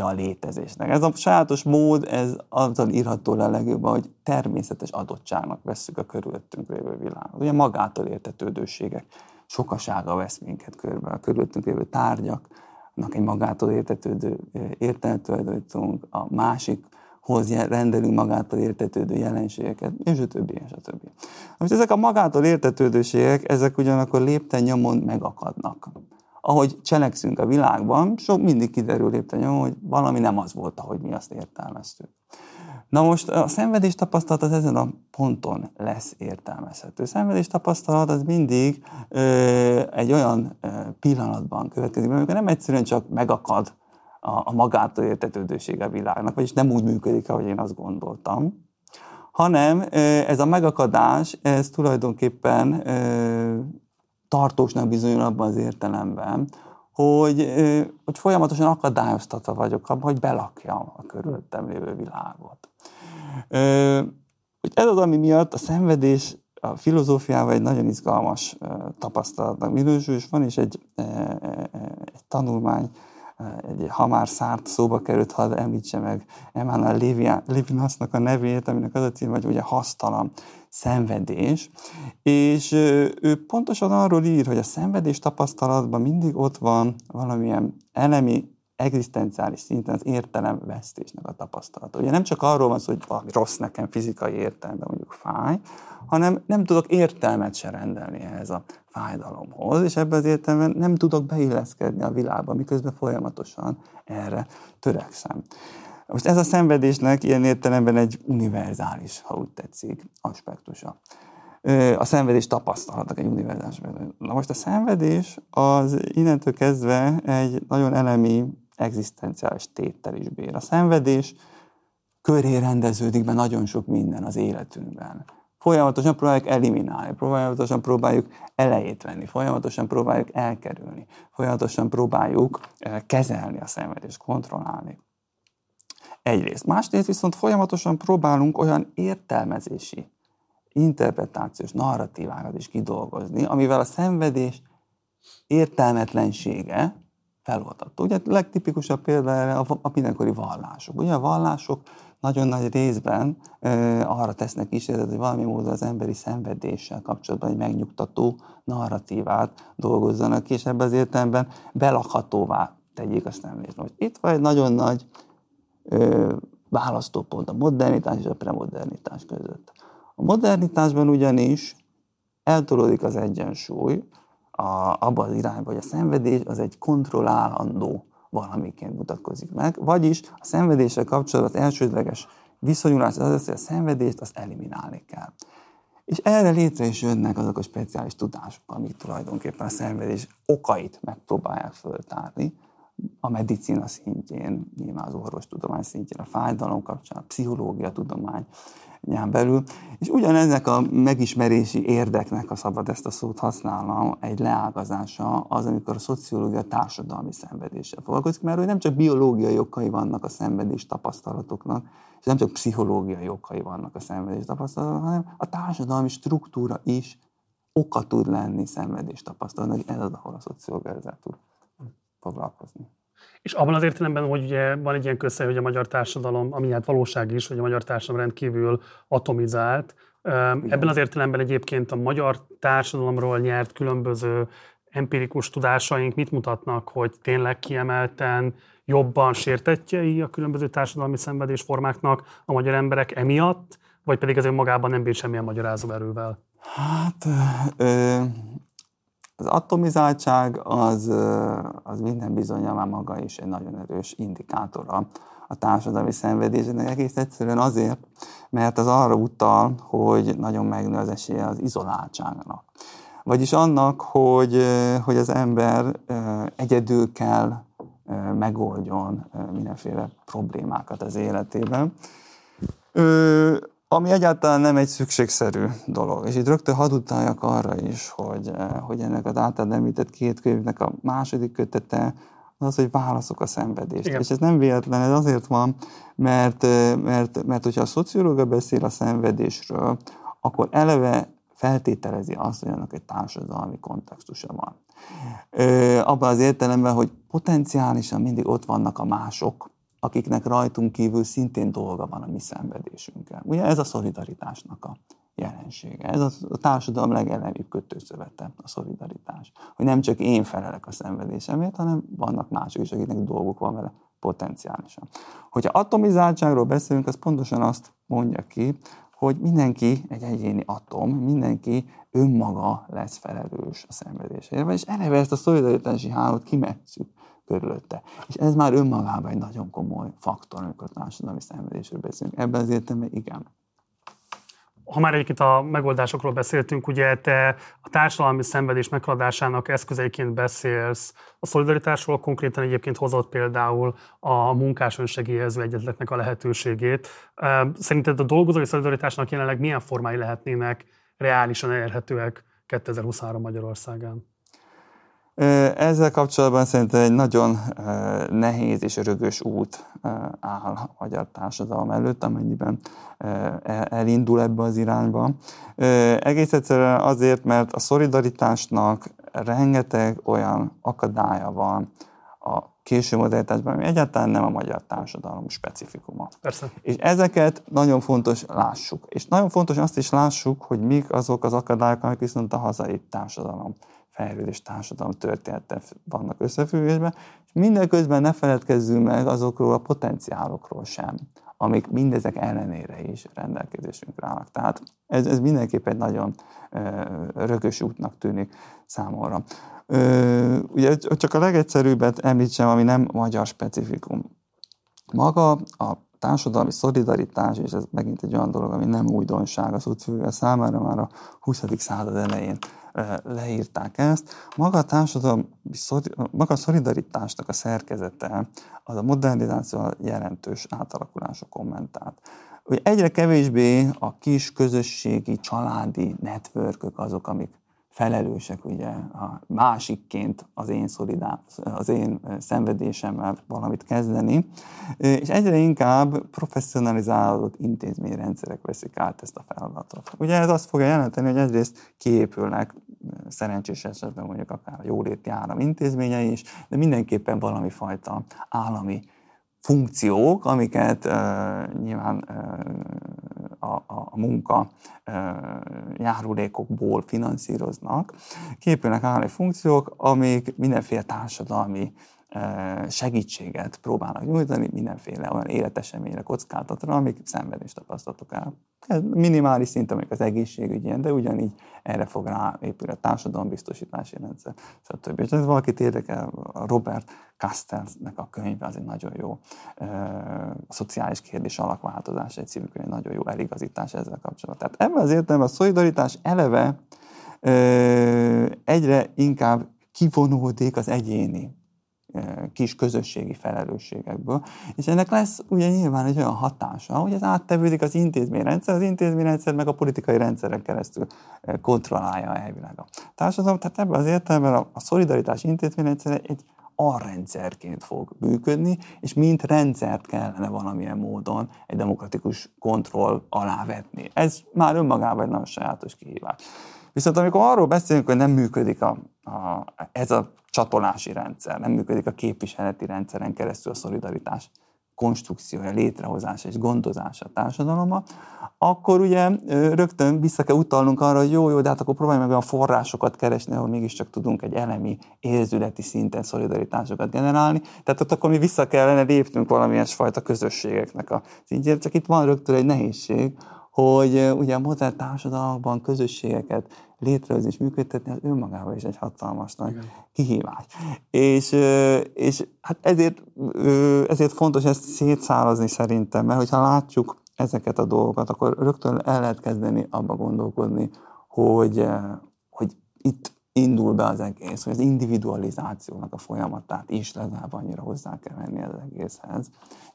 a létezésnek. Ez a sajátos mód, ez azzal írható le legjobban, hogy természetes adottságnak vesszük a körülöttünk lévő világot. Ugye magától értetődőségek sokasága vesz minket körbe, a körülöttünk lévő tárgyaknak egy magától értetődő értelmet tulajdonítunk, a másikhoz rendelünk magától értetődő jelenségeket, és a többi, és a többi. Most ezek a magától értetődőségek, ezek ugyanakkor lépten nyomon megakadnak. Ahogy cselekszünk a világban, mindig kiderül lépten nyomon, hogy valami nem az volt, ahogy mi azt értelmeztük. Na most a szenvedés tapasztalat az ezen a ponton lesz értelmezhető. A szenvedés tapasztalat az mindig egy olyan pillanatban következik, amikor nem egyszerűen csak megakad a magától értetődőség a világnak, vagyis nem úgy működik, ahogy én azt gondoltam, hanem ez a megakadás, ez tulajdonképpen tartósnak bizonyul abban az értelemben, hogy folyamatosan akadályoztatva vagyok abban, hogy belakjam a körülöttem lévő világot. Ez az, ami miatt a szenvedés a filozófiával egy nagyon izgalmas tapasztalatnak minősül, és van is egy tanulmány, ha már Sartre szóba került, hadd említse meg Emmanuel Levinasnak a nevét, aminek az a cím, hogy ugye hasztalan szenvedés, és ő pontosan arról ír, hogy a szenvedés tapasztalatban mindig ott van valamilyen elemi, egzisztenciális szinten az értelemvesztésnek a tapasztalata. Ugye nem csak arról van szó, hogy valami rossz nekem fizikai értelemben, mondjuk fáj, hanem nem tudok értelmet se rendelni ehhez a fájdalomhoz, és ebben az értelemben nem tudok beilleszkedni a világba, miközben folyamatosan erre törekszem. Most ez a szenvedésnek ilyen értelemben egy univerzális, ha úgy tetszik, aspektusa. A szenvedés tapasztalatok egy univerzális. Na most a szenvedés az innentől kezdve egy nagyon elemi, egzisztenciális téttel is bír. A szenvedés köré rendeződik be nagyon sok minden az életünkben. Folyamatosan próbáljuk eliminálni, folyamatosan próbáljuk elejét venni, folyamatosan próbáljuk elkerülni, folyamatosan próbáljuk kezelni a szenvedést, kontrollálni. Egyrészt. Másrészt viszont folyamatosan próbálunk olyan értelmezési, interpretációs narratívákat is kidolgozni, amivel a szenvedés értelmetlensége feloldató. Ugye a legtipikusabb példa erre a mindenkori vallások. Ugye a vallások nagyon nagy részben arra tesznek kísérletet, hogy valami módon az emberi szenvedéssel kapcsolatban egy megnyugtató narratívát dolgozzanak ki, és ebben az értelemben belakhatóvá tegyék a szenvedést. Most itt van egy nagyon nagy választópont a modernitás és a premodernitás között. A modernitásban ugyanis eltolódik az egyensúly abba az irányba, hogy a szenvedés az egy kontrollálandó valamiként mutatkozik meg, vagyis a szenvedéssel kapcsolatban az elsődleges viszonyulás az, hogy a szenvedést azt eliminálni kell. És erre létre is jönnek azok a speciális tudások, amik tulajdonképpen a szenvedés okait megpróbálják föltárni, a medicina szintjén, nyilván az orvostudomány szintjén, a fájdalom kapcsán, a pszichológia tudományán belül, és ugyaneznek a megismerési érdeknek, ha szabad ezt a szót használnom, egy leágazása az, amikor a szociológia társadalmi szenvedéssel foglalkozik, mert hogy nem csak biológiai okai vannak a szenvedés tapasztalatoknak, és nem csak pszichológiai okai vannak a szenvedés tapasztalatoknak, hanem a társadalmi struktúra is oka tud lenni szenvedés tapasztalatnak, ez az, ahol a szociológia tud foglalkozni. És abban az értelemben, hogy ugye van egy ilyen közhely, hogy a magyar társadalom, ami hát valóság is, hogy a magyar társadalom rendkívül atomizált. Igen. Ebben az értelemben egyébként a magyar társadalomról nyert különböző empirikus tudásaink mit mutatnak, hogy tényleg kiemelten jobban sértettjei a különböző társadalmi szenvedésformáknak a magyar emberek emiatt, vagy pedig ez önmagában nem bír semmilyen magyarázó erővel? Hát... Az atomizáltság az minden bizonnyal már maga is egy nagyon erős indikátora a társadalmi szenvedésnek, egész egyszerűen azért, mert az arra utal, hogy nagyon megnő az esélye az izoláltságnak. Vagyis annak, hogy az ember egyedül kell megoldjon mindenféle problémákat az életében. Ami egyáltalán nem egy szükségszerű dolog. És itt rögtön hadd utaljak arra is, hogy ennek az általad említett két könyvnek a második kötete az, hogy válaszok a szenvedést. Igen. És ez nem véletlen, ez azért van, mert hogyha a szociológia beszél a szenvedésről, akkor eleve feltételezi azt, hogy annak egy társadalmi kontextusa van. Abban az értelemben, hogy potenciálisan mindig ott vannak a mások, akiknek rajtunk kívül szintén dolga van a mi szenvedésünkkel. Ugye ez a szolidaritásnak a jelensége. Ez a társadalom legelemibb kötőszövete, a szolidaritás. Hogy nem csak én felelek a szenvedésemért, hanem vannak mások is, akiknek dolguk van vele potenciálisan. Hogyha atomizáltságról beszélünk, az pontosan azt mondja ki, hogy mindenki egy egyéni atom, mindenki önmaga lesz felelős a szenvedésért, és eleve ezt a szolidaritási hálót kimetszük körülötte. És ez már önmagában egy nagyon komoly faktor, amikor társadalmi szenvedésről beszélünk. Ebben az értelemben igen. Ha már egyébként a megoldásokról beszéltünk, ugye te a társadalmi szenvedés meghaladásának eszközeiként beszélsz a szolidaritásról, konkrétan egyébként hozott például a munkás önsegélyező egyetletnek a lehetőségét. Szerinted a dolgozói szolidaritásnak jelenleg milyen formái lehetnének reálisan elérhetőek 2023 Magyarországán? Ezzel kapcsolatban szerintem egy nagyon nehéz és örökös út áll a magyar társadalom előtt, amennyiben elindul ebbe az irányba. Egész egyszerűen azért, mert a szolidaritásnak rengeteg olyan akadálya van a késő modernitásban, ami egyáltalán nem a magyar társadalom specifikuma. Persze. És ezeket nagyon fontos lássuk. És nagyon fontos azt is lássuk, hogy mik azok az akadályok, amik viszont a hazai társadalom fejlődés társadalom történettel vannak összefüggésben, és mindeközben ne feledkezzünk meg azokról a potenciálokról sem, amik mindezek ellenére is rendelkezésünkre állnak. Tehát ez mindenképp egy nagyon rökös útnak tűnik számomra. Ugye csak a legegyszerűbbet említsem, ami nem magyar specifikum. Maga a társadalmi szolidaritás, és ez megint egy olyan dolog, ami nem újdonság a szociológia számára, már a 20. század elején leírták ezt. Maga a szolidaritásnak a szerkezete az a modernizáció jelentős átalakulásokon ment át. hogy egyre kevésbé a kis közösségi, családi networkök azok, amik felelősek ugye a másikként az én szenvedésemmel valamit kezdeni, és egyre inkább professzionalizálódott intézményrendszerek veszik át ezt a feladatot. Ugye ez azt fogja jelenteni, hogy egyrészt kiépülnek szerencsés esetben mondjuk akár a jóléti állam intézményei is, de mindenképpen valami fajta állami funkciók, amiket nyilván a munka járulékokból finanszíroznak. Képülnek állami funkciók, amik mindenféle társadalmi segítséget próbálnak nyújtani, mindenféle olyan életeseményre, kockázatra, amik szenvedést tapasztaltak el. Ez minimális szint, amik az egészségügyen, de ugyanígy erre fog ráépülni a társadalombiztosítási rendszer, stb. És ez valakit érdekel, Robert Castellsnek a könyve, az egy nagyon jó szociális kérdés alakváltozása, egy című könyv, nagyon jó eligazítás ezzel kapcsolatban. Tehát ebben az értelemben a szolidaritás eleve egyre inkább kivonódik az egyéni kis közösségi felelősségekből, és ennek lesz ugye nyilván egy olyan hatása, hogy ez áttevődik az intézményrendszer meg a politikai rendszerek keresztül kontrollálja elvileg a társadalom. Tehát ebben az értelemben a szolidaritás intézményrendszer egy alrendszerként fog működni, és mint rendszert kellene valamilyen módon egy demokratikus kontroll alá vetni. Ez már önmagában egy nagyon sajátos kihívás. Viszont amikor arról beszélünk, hogy nem működik ez a csatolási rendszer, nem működik a képviseleti rendszeren keresztül a szolidaritás konstrukciója, létrehozása és gondozása a társadalommal, akkor ugye rögtön vissza kell utalnunk arra, hogy jó, de hát akkor próbálj meg olyan forrásokat keresni, ahol mégiscsak tudunk egy elemi, érzületi szinten szolidaritásokat generálni. Tehát ott akkor mi vissza kellene lépnünk valamilyen fajta közösségeknek a szintjére. Csak itt van rögtön egy nehézség, hogy ugye a modern társadalmakban közösségeket létrehozni és működtetni, az önmagában is egy hatalmas nagy kihívás. És hát ezért fontos ezt szétszállazni szerintem, mert hogyha látjuk ezeket a dolgokat, akkor rögtön el lehet kezdeni abba gondolkodni, hogy itt indul be az egész, hogy az individualizációnak a folyamatát is legalább annyira hozzá kell venni az egészhez,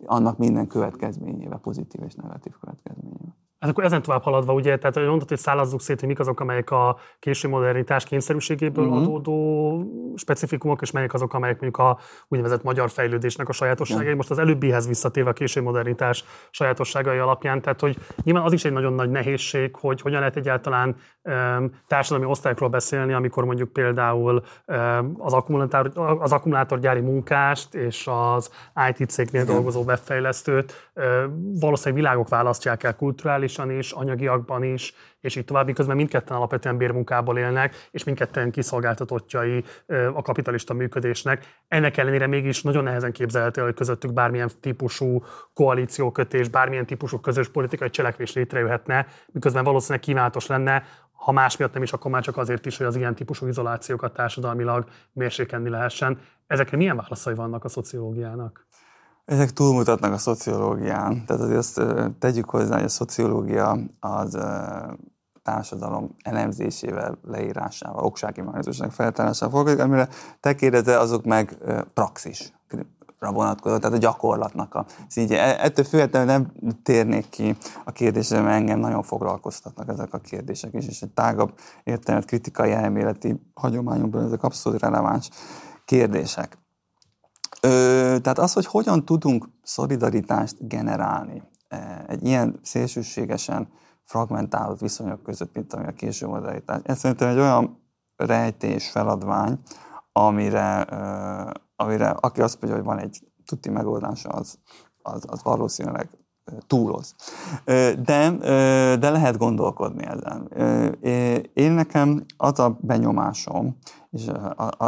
annak minden következményével, pozitív és negatív következményével. Hát akkor ezen tovább haladva, ugye, tehát mondtad, hogy szállazzuk szét, hogy mik azok, amelyek a késő modernitás kényszerűségéből adódó specifikumok, és melyek azok, amelyek mondjuk a úgynevezett magyar fejlődésnek a sajátosságai. Most az előbbihez visszatérve a késő modernitás sajátosságai alapján, tehát hogy nyilván az is egy nagyon nagy nehézség, hogy hogyan lehet egyáltalán társadalmi osztályokról beszélni, amikor mondjuk például az akkumulátorgyári munkást és az IT cégnél dolgozó webfejlesztőt valószínűleg világok választják el kulturális és anyagiakban is, és így tovább, miközben mindketten alapvetően bérmunkából élnek, és mindketten kiszolgáltatottjai a kapitalista működésnek. Ennek ellenére mégis nagyon nehezen képzelhető, hogy közöttük bármilyen típusú koalíciókötés, bármilyen típusú közös politikai cselekvés létrejöhetne, miközben valószínűleg kívánatos lenne, ha más miatt nem is, akkor már csak azért is, hogy az ilyen típusú izolációkat társadalmilag mérsékelni lehessen. Ezekre milyen válaszai vannak a szociológiának? Ezek túlmutatnak a szociológián, tehát azért azt tegyük hozzá, hogy a szociológia az társadalom elemzésével, leírásával, okságimányozásának feltárásával foglalkozik, amire te kérdezel, azok meg praxis vonatkozó, tehát a gyakorlatnak a szintje. Ettől függetlenül nem térnék ki a kérdésre, mert engem nagyon foglalkoztatnak ezek a kérdések is, és egy tágabb értelmet, kritikai elméleti hagyományokban ezek abszolút releváns kérdések. Tehát az, hogy hogyan tudunk szolidaritást generálni egy ilyen szélsőségesen fragmentált viszonyok között, mint ami a késő modernitás. Ez szerintem egy olyan rejtés, feladvány, amire aki azt mondja, hogy van egy tuti megoldása, az valószínűleg túloz. De lehet gondolkodni ezen. Nekem az a benyomásom, és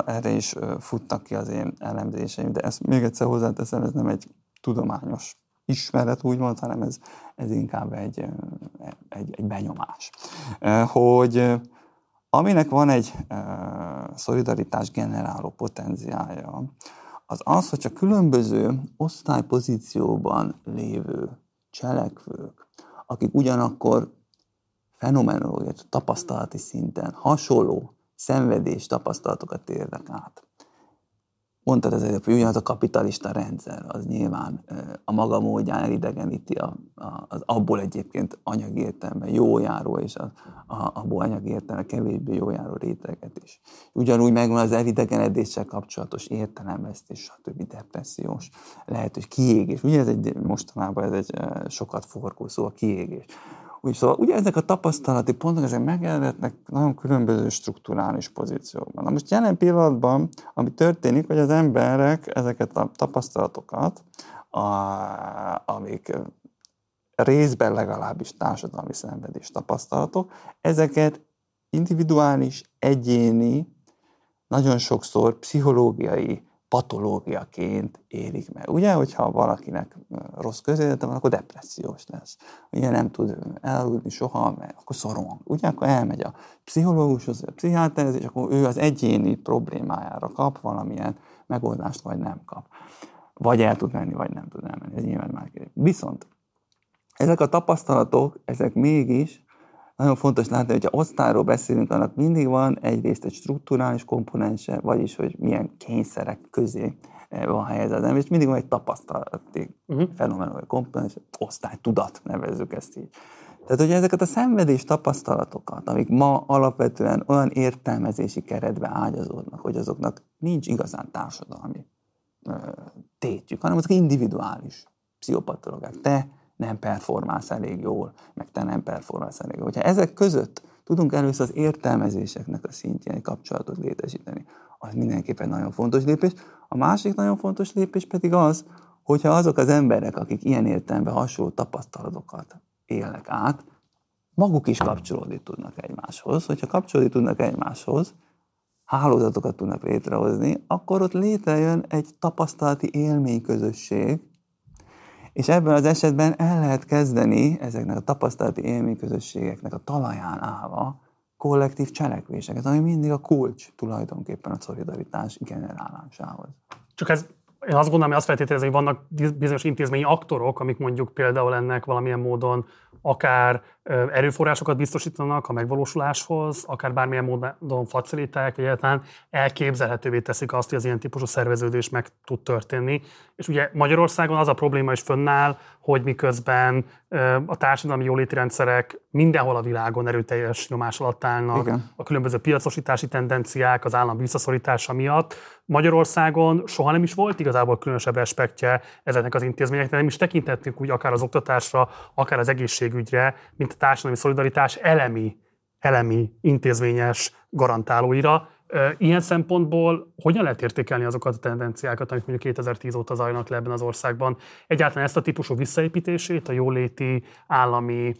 erre is futnak ki az én elemzéseim, de ezt még egyszer hozzáteszem, ez nem egy tudományos ismeret, úgymond, hanem ez inkább egy benyomás. Hogy aminek van egy szolidaritás generáló potenciálja, az, hogyha különböző osztálypozícióban lévő cselekvők, akik ugyanakkor fenomenológiai, tapasztalati szinten hasonló szenvedés tapasztalatokat érnek át, Mondtad ezért, hogy ugyanaz a kapitalista rendszer, az nyilván a maga módján elidegeníti az abból egyébként anyagi értelme jó járó, és abból anyagi értelme kevésbé jó járó réteget is. Ugyanúgy megvan az elidegenedéssel kapcsolatos értelemvesztés, stb. Depressziós lehetős kiégés. Ugye ez egy, mostanában ez egy sokat forgó szó, a kiégés. Úgy, szóval ugye ezek a tapasztalati pontok, ezek megjelenhetnek nagyon különböző strukturális pozíciókban. Na most jelen pillanatban, ami történik, hogy az emberek ezeket a tapasztalatokat, amik részben legalábbis társadalmi szenvedés tapasztalatok, ezeket individuális, egyéni, nagyon sokszor pszichológiai patológiaként élik meg. Ugye, hogyha valakinek rossz közélete van, akkor depressziós lesz. Ugye nem tud elaludni soha, mert akkor szorong. Ugye, akkor elmegy a pszichológushoz, a pszichiáterhez, és akkor ő az egyéni problémájára kap valamilyen megoldást, vagy nem kap. Vagy el tud menni, vagy nem tud elmenni. Ez nyilván már kérdés. Viszont ezek a tapasztalatok, ezek mégis nagyon fontos látni, hogyha osztályról beszélünk, annak mindig van egyrészt egy strukturális komponense, vagyis, hogy milyen kényszerek közé van helyezve az ember, és mindig van egy tapasztalati fenomenológiai komponens, osztálytudat nevezzük ezt így. Tehát, hogy ezeket a szenvedés tapasztalatokat, amik ma alapvetően olyan értelmezési keretbe ágyazódnak, hogy azoknak nincs igazán társadalmi tétjük, hanem azok individuális pszichopatológák. Te nem performálsz elég jól, meg te nem performálsz elég jól. Ha ezek között tudunk először az értelmezéseknek a szintjén kapcsolatot létesíteni, az mindenképpen nagyon fontos lépés. A másik nagyon fontos lépés pedig az, hogyha azok az emberek, akik ilyen értelemben hasonló tapasztalatokat élnek át, maguk is kapcsolódni tudnak egymáshoz. Hogyha kapcsolódni tudnak egymáshoz, hálózatokat tudnak létrehozni, akkor ott létrejön egy tapasztalati élményközösség, és ebben az esetben el lehet kezdeni ezeknek a tapasztalati élményközösségeknek a talaján állva kollektív cselekvéseket, ami mindig a kulcs tulajdonképpen a szolidaritás generálásához. Csak ez, én azt gondolom, hogy azt feltételezem, hogy vannak bizonyos intézményi aktorok, amik mondjuk például ennek valamilyen módon akár erőforrásokat biztosítanak a megvalósuláshoz, akár bármilyen módon facilitálják, vagy egyáltalán elképzelhetővé teszik azt, hogy az ilyen típusú szerveződés meg tud történni. És ugye Magyarországon az a probléma is fönnáll, hogy miközben a társadalmi jóléti rendszerek mindenhol a világon erőteljes nyomás alatt állnak, igen, a különböző piacosítási tendenciák, az állam visszaszorítása miatt, Magyarországon soha nem is volt igazából különösebb respektje ezeknek az intézményeknek, nem is tekintettük úgy akár az oktatásra, akár az egészségügyre, mint a társadalmi szolidaritás elemi intézményes garantálóira. Ilyen szempontból hogyan lehet értékelni azokat a tendenciákat, amik mondjuk 2010 óta zajlanak le ebben az országban? Egyáltalán ezt a típusú visszaépítését a jóléti állami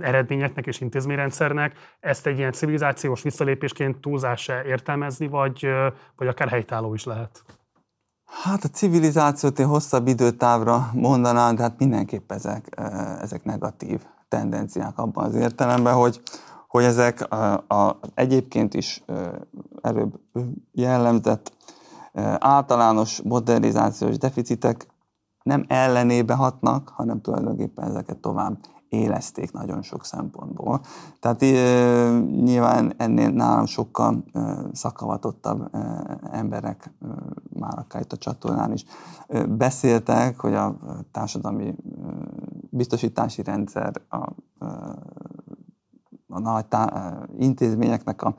eredményeknek és intézményrendszernek, ezt egy ilyen civilizációs visszalépésként túlzás-e értelmezni, vagy akár helytálló is lehet? Hát a civilizációt én hosszabb időtávra mondanám, de hát mindenképp ezek negatív tendenciák abban az értelemben, hogy ezek egyébként is előbb jellemzett általános modernizációs deficitek nem ellenébe hatnak, hanem tulajdonképpen ezeket tovább éleszték nagyon sok szempontból. Tehát nyilván ennél nálam sokkal szakavatottabb emberek már akár itt a csatornán is beszéltek, hogy a társadalmi biztosítási rendszer, a nagy intézményeknek a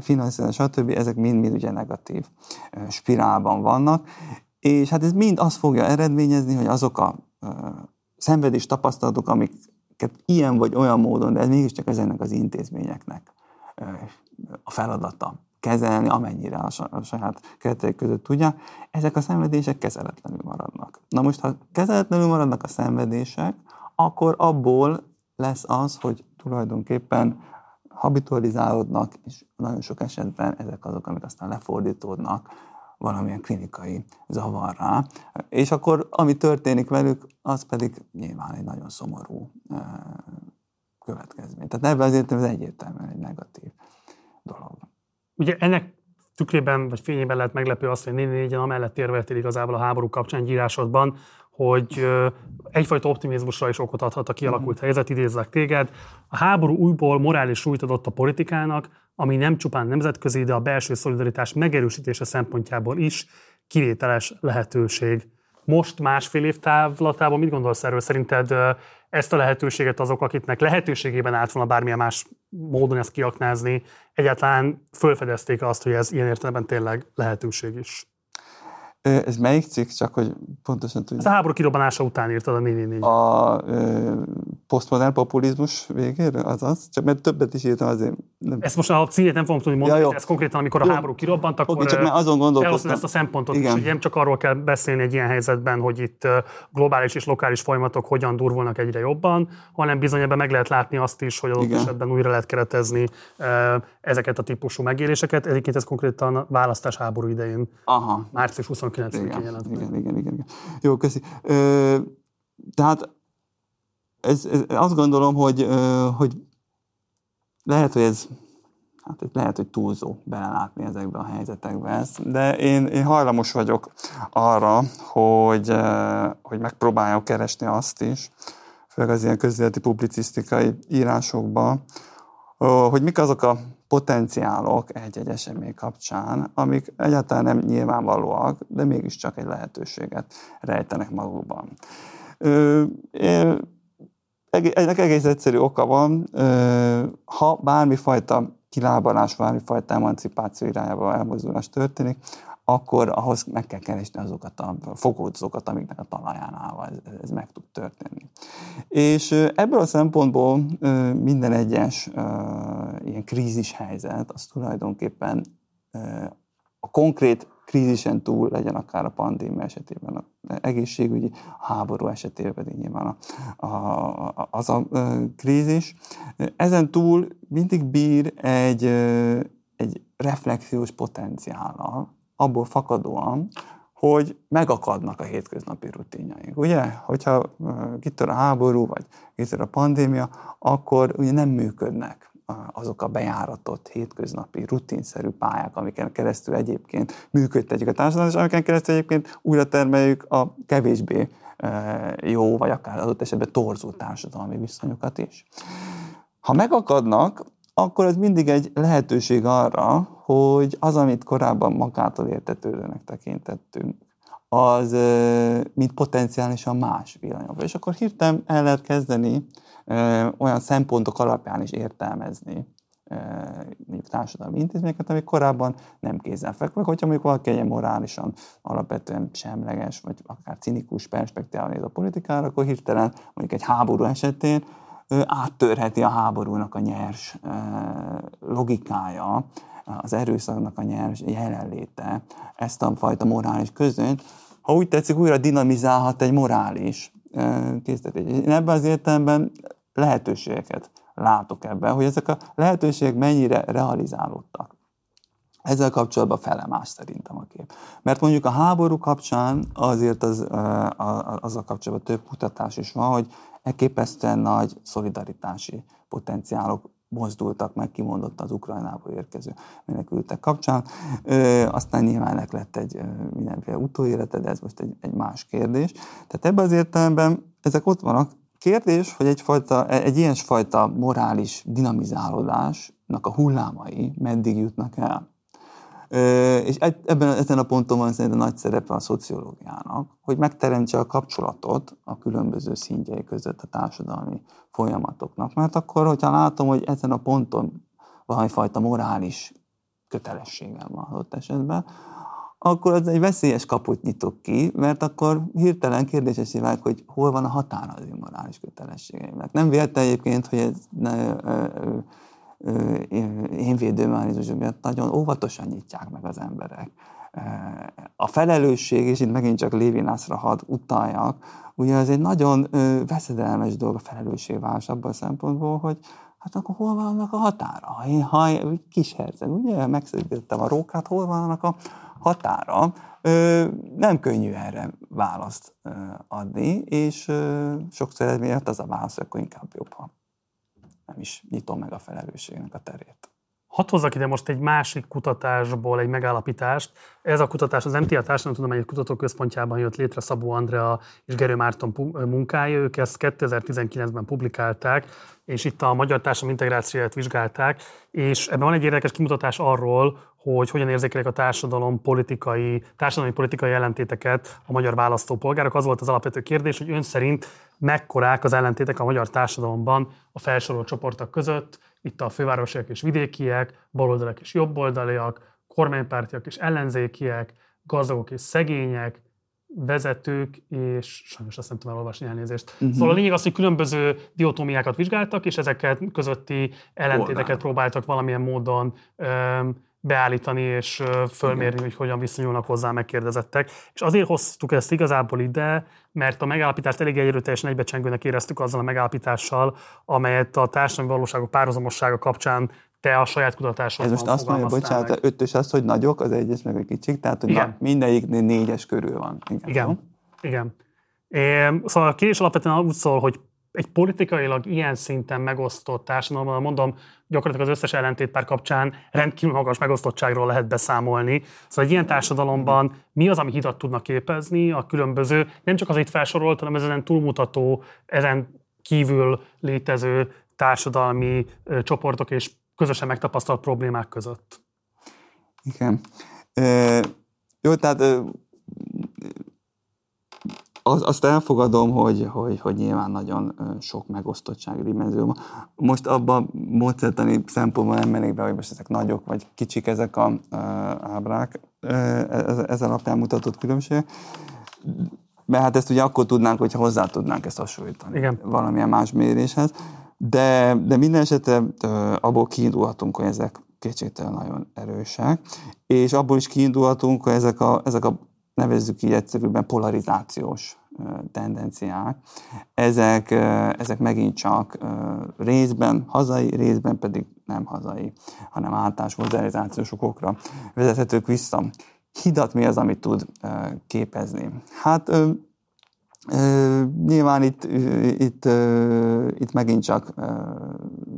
finanszírozás, stb. Ezek mind ugye negatív spirálban vannak, és hát ez mind azt fogja eredményezni, hogy azok a szenvedés tapasztalatok, amiket ilyen vagy olyan módon, de ez mégiscsak ezeknek az intézményeknek a feladata kezelni, amennyire a saját keretei között tudják, ezek a szenvedések kezeletlenül maradnak. Na most, ha kezeletlenül maradnak a szenvedések, akkor abból lesz az, hogy tulajdonképpen habitualizálódnak, és nagyon sok esetben ezek azok, amik aztán lefordítódnak valamilyen klinikai zavarrá. És akkor, ami történik velük, az pedig nyilván egy nagyon szomorú következmény. Tehát ebben azért ez egyértelműen egy negatív dolog. Ugye ennek tükrében vagy fényében lehet meglepő azt, hogy 4-4-en amellett érveltél igazából a háború kapcsán írásodban, hogy egyfajta optimizmusra is okot adhat a kialakult helyzet, idézlek téged. A háború újból morális súlyt adott a politikának, ami nem csupán nemzetközi, de a belső szolidaritás megerősítése szempontjából is kivételes lehetőség. Most másfél év távlatában mit gondolsz erről? Szerinted ezt a lehetőséget azok, akiknek lehetőségében állt volna bármilyen más módon ezt kiaknázni, egyáltalán fölfedezték azt, hogy ez ilyen értelemben tényleg lehetőség is? Ez melyik cikk, csak hogy pontosan tudjuk? Ez a háború kirobbanása után írtad a 444. A posztmodern populizmus végére, azaz? Csak mert többet is írtam azért. Nem. Ezt most a címét nem fogom tudni mondani, ja, ez konkrétan, amikor a háború kirobbant, akkor felhoztad ezt a szempontot, igen. És hogy nem csak arról kell beszélni egy ilyen helyzetben, hogy itt globális és lokális folyamatok hogyan durvulnak egyre jobban, hanem bizony ebben meg lehet látni azt is, hogy adott esetben újra lehet keretezni ezeket a típusú megéléseket. Egyébként ez konkrétan a választásháború idején, március 29-én jelent. Igen. Jó, köszi. Tehát ez azt gondolom, hogy lehet, hogy túlzó belelátni ezekbe a helyzetekbe ezt, de én hajlamos vagyok arra, hogy megpróbáljak keresni azt is, főleg az ilyen közéleti publicisztikai írásokban, hogy mik azok a potenciálok egy-egy esemény kapcsán, amik egyáltalán nem nyilvánvalóak, de mégiscsak egy lehetőséget rejtenek magukban. Ennek egész egyszerű oka van, ha bármifajta kilábalás, bármifajta emancipáció irányába elmozdulás történik, akkor ahhoz meg kell keresni azokat a fogódzókat, amiknek a talajánál ez meg tud történni. És ebből a szempontból minden egyes ilyen krízis helyzet, az tulajdonképpen a konkrét krízisen túl, legyen akár a pandémia esetében, a egészségügyi, a háború esetében pedig nyilván az a krízis. Ezen túl mindig bír egy reflexiós potenciállal, abból fakadóan, hogy megakadnak a hétköznapi rutinjaink. Ugye? Hogyha kitör a háború, vagy kitör a pandémia, akkor ugye nem működnek azok a bejáratott hétköznapi rutinszerű pályák, amiken keresztül egyébként működtetjük a társadalmat, és amiken keresztül egyébként újra termeljük a kevésbé jó, vagy akár adott esetben torzó társadalmi viszonyokat is. Ha megakadnak, akkor ez mindig egy lehetőség arra, hogy az, amit korábban magától értetődőnek tekintettünk, az mint potenciálisan más irányba. És akkor hirtelen el lehet kezdeni olyan szempontok alapján is értelmezni társadalmi intézményeket, amik korábban nem kézzelfekvők, hogyha mondjuk valaki egy morálisan alapvetően semleges, vagy akár cinikus perspektívával néz a politikára, akkor hirtelen mondjuk egy háború esetén áttörheti a háborúnak a nyers logikája, az erőszaknak a nyers jelenléte, ezt a fajta morális közönyt, ha úgy tetszik, újra dinamizálhat egy morális készítés. Én ebben az értelemben lehetőségeket látok ebben, hogy ezek a lehetőségek mennyire realizálódtak. Ezzel kapcsolatban felemás szerintem a kép. Mert mondjuk a háború kapcsán azért azzal kapcsolatban több kutatás is van, hogy elképesztően nagy szolidaritási potenciálok mozdultak meg kimondottan az Ukrajnából érkező menekültek kapcsán. Aztán nyilván ennek lett egy mindenféle utóélete, de ez most egy más kérdés. Tehát ebben az értelemben ezek ott vannak. Kérdés, hogy egy ilyesfajta morális dinamizálódásnak a hullámai meddig jutnak el. És ezen a ponton van szerintem nagy szerepe a szociológiának, hogy megteremtse a kapcsolatot a különböző szintjei között a társadalmi folyamatoknak. Mert akkor, hogyha látom, hogy ezen a ponton valamifajta morális kötelességem van adott esetben, akkor az egy veszélyes kaput nyitok ki, mert akkor hirtelen kérdésesé válik, hogy hol van a határa az immorális kötelességeimnek. Nem véletlen egyébként, hogy ez én védőmechanizmus miatt nagyon óvatosan nyitják meg az emberek. A felelősség, és itt megint csak Lévinászra hadd utaljak, ugye ez egy nagyon veszedelmes dolog a felelősségvállalás abban a szempontból, hogy hát akkor hol van annak a határa? Ha kis herceg, ugye megszedettem a rókát, hol van annak a határa? Nem könnyű erre választ adni, és sokszor miért az a válasz, akkor inkább jobb, ha nem is nyitom meg a felelősségnek a terét. Hadd hozzak ide most egy másik kutatásból egy megállapítást. Ez a kutatás az MTA Társadalomtudományi Kutatóközpontjában jött létre Szabó Andrea és Gerő Márton munkája. Ők ezt 2019-ben publikálták, és itt a magyar társadalmi integrációját vizsgálták, és ebben van egy érdekes kimutatás arról, hogy hogyan érzékelik a társadalmi-politikai ellentéteket a magyar választópolgárok. Az volt az alapvető kérdés, hogy ön szerint mekkorák az ellentétek a magyar társadalomban a felsorolt csoportok között, itt a fővárosiak és vidékiek, baloldalak és jobboldaliak, kormánypártiak és ellenzékiek, gazdagok és szegények, vezetők, és sajnos azt nem tudom elolvasni, elnézést. Uh-huh. Szóval a lényeg az, hogy különböző diotómiákat vizsgáltak, és ezeket közötti ellentéteket próbáltak valamilyen módon beállítani, és fölmérni, hogy hogyan viszonyulnak hozzá megkérdezettek. És azért hoztuk ezt igazából ide, mert a megállapítást elég erőteljesen egybecsengőnek éreztük azzal a megállapítással, amelyet a társadalmi valóságok párhuzamossága kapcsán te a saját kutatásodban fogalmaztál. Ez most azt mondja, bocsánat, ötös az, hogy nagyok, az egyes meg a kicsik, tehát hogy mindegyiknél négyes körül van. Igen. Szóval a kérdés alapvetően úgy szól, hogy egy politikailag ilyen szinten megosztott társadalomban, mondom, gyakorlatilag az összes ellentétpár kapcsán rendkívül magas megosztottságról lehet beszámolni. Szóval egy ilyen társadalomban mi az, ami hidat tudnak képezni a különböző, nem csak az itt felsorolt, hanem ezen túlmutató, ezen kívül létező társadalmi csoportok és közösen megtapasztalt problémák között. Igen. Jó, tehát azt elfogadom, hogy nyilván nagyon sok megosztottsági dimenzió van. Most abban módszertani szempontból nem mennék be, hogy most ezek nagyok vagy kicsik ezek az ábrák, ez alapján mutatott különbség. Mert hát ezt ugye akkor tudnánk, hogyha hozzá tudnánk ezt hasonlítani. Igen. Valamilyen más méréshez. De minden esetre abból kiindulhatunk, hogy ezek kétségtelen nagyon erősek, és abból is kiindulhatunk, hogy ezek a nevezzük így egyszerűbben polarizációs tendenciák, ezek megint csak részben hazai, részben pedig nem hazai, hanem általános polarizációs okokra vezethetők vissza. Hidat mi az, amit tud képezni? Hát nyilván itt megint csak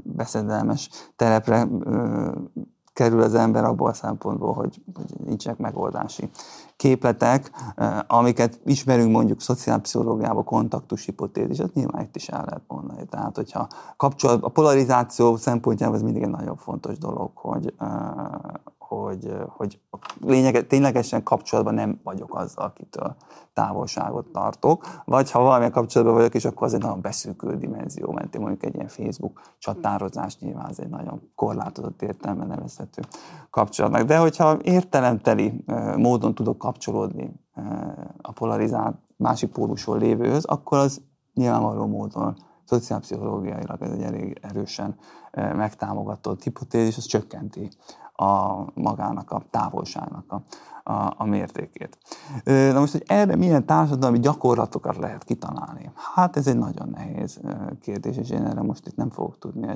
beszedelmes terepre kerül az ember abból a szempontból, hogy nincsenek megoldási képletek, amiket ismerünk mondjuk szociálpszichológiában, kontaktushipotézis, ez nyilván itt is el lehet mondani. Tehát, hogyha a polarizáció szempontjából ez mindig egy nagyon fontos dolog, hogy ténylegesen kapcsolatban nem vagyok azzal, akitől távolságot tartok, vagy ha valamilyen kapcsolatban vagyok, és akkor az egy nagyon beszűkült dimenzió mentén, mondjuk egy ilyen Facebook csatározás nyilván az egy nagyon korlátozott értelme nevezhető kapcsolatnak. De hogyha értelemteli módon tudok kapcsolódni a polarizált másik pólusról lévőhöz, akkor az nyilvánvaló módon szociálpszichológiailag ez egy elég erősen megtámogatott hipotézis, az csökkenti a magának a távolságnak a mértékét. Na most, hogy erre milyen társadalmi gyakorlatokat lehet kitalálni? Hát ez egy nagyon nehéz kérdés, és én erre most itt nem fogok tudni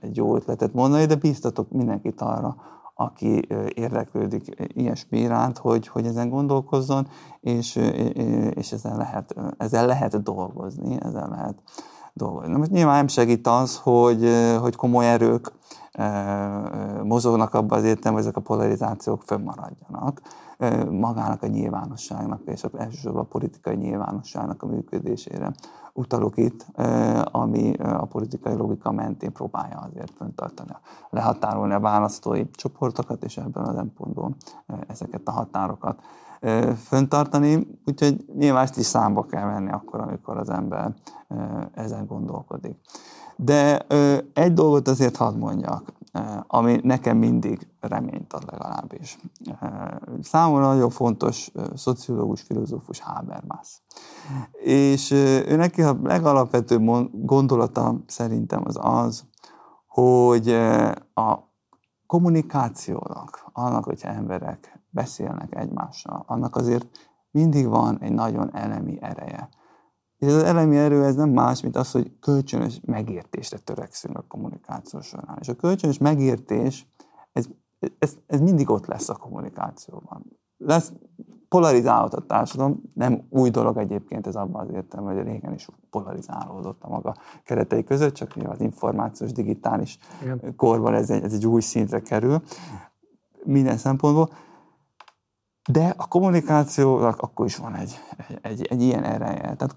egy jó ötletet mondani, de bíztatok mindenkit arra, aki érdeklődik ilyesmi iránt, hogy ezen gondolkozzon, és ezzel lehet dolgozni. Na most nyilván nem segít az, hogy komoly erők mozognak abban az értelemben, hogy ezek a polarizációk fönnmaradjanak. Magának a nyilvánosságnak, és elsősorban a politikai nyilvánosságnak a működésére utalok itt, ami a politikai logika mentén próbálja azért fenntartani, lehatárolni a választói csoportokat, és ebben az szempontból ezeket a határokat fenntartani. Úgyhogy nyilván ezt is számba kell venni akkor, amikor az ember ezen gondolkodik. De egy dolgot azért hadd mondjak, ami nekem mindig reményt ad legalábbis. Számomra nagyon fontos szociológus, filozófus Habermas. És neki a legalapvetőbb gondolata szerintem az, hogy a kommunikációnak, annak, hogyha emberek beszélnek egymással, annak azért mindig van egy nagyon elemi ereje. És az elemi erő ez nem más, mint az, hogy kölcsönös megértésre törekszünk a kommunikáció során. És a kölcsönös megértés, ez mindig ott lesz a kommunikációban. Lesz polarizálódott a társadalom, nem új dolog egyébként ez abban az értelemben, hogy régen is polarizálódott a maga keretei között, csak az információs, digitális korban ez egy új szintre kerül minden szempontból. De a kommunikációnak akkor is van egy ilyen ereje. Tehát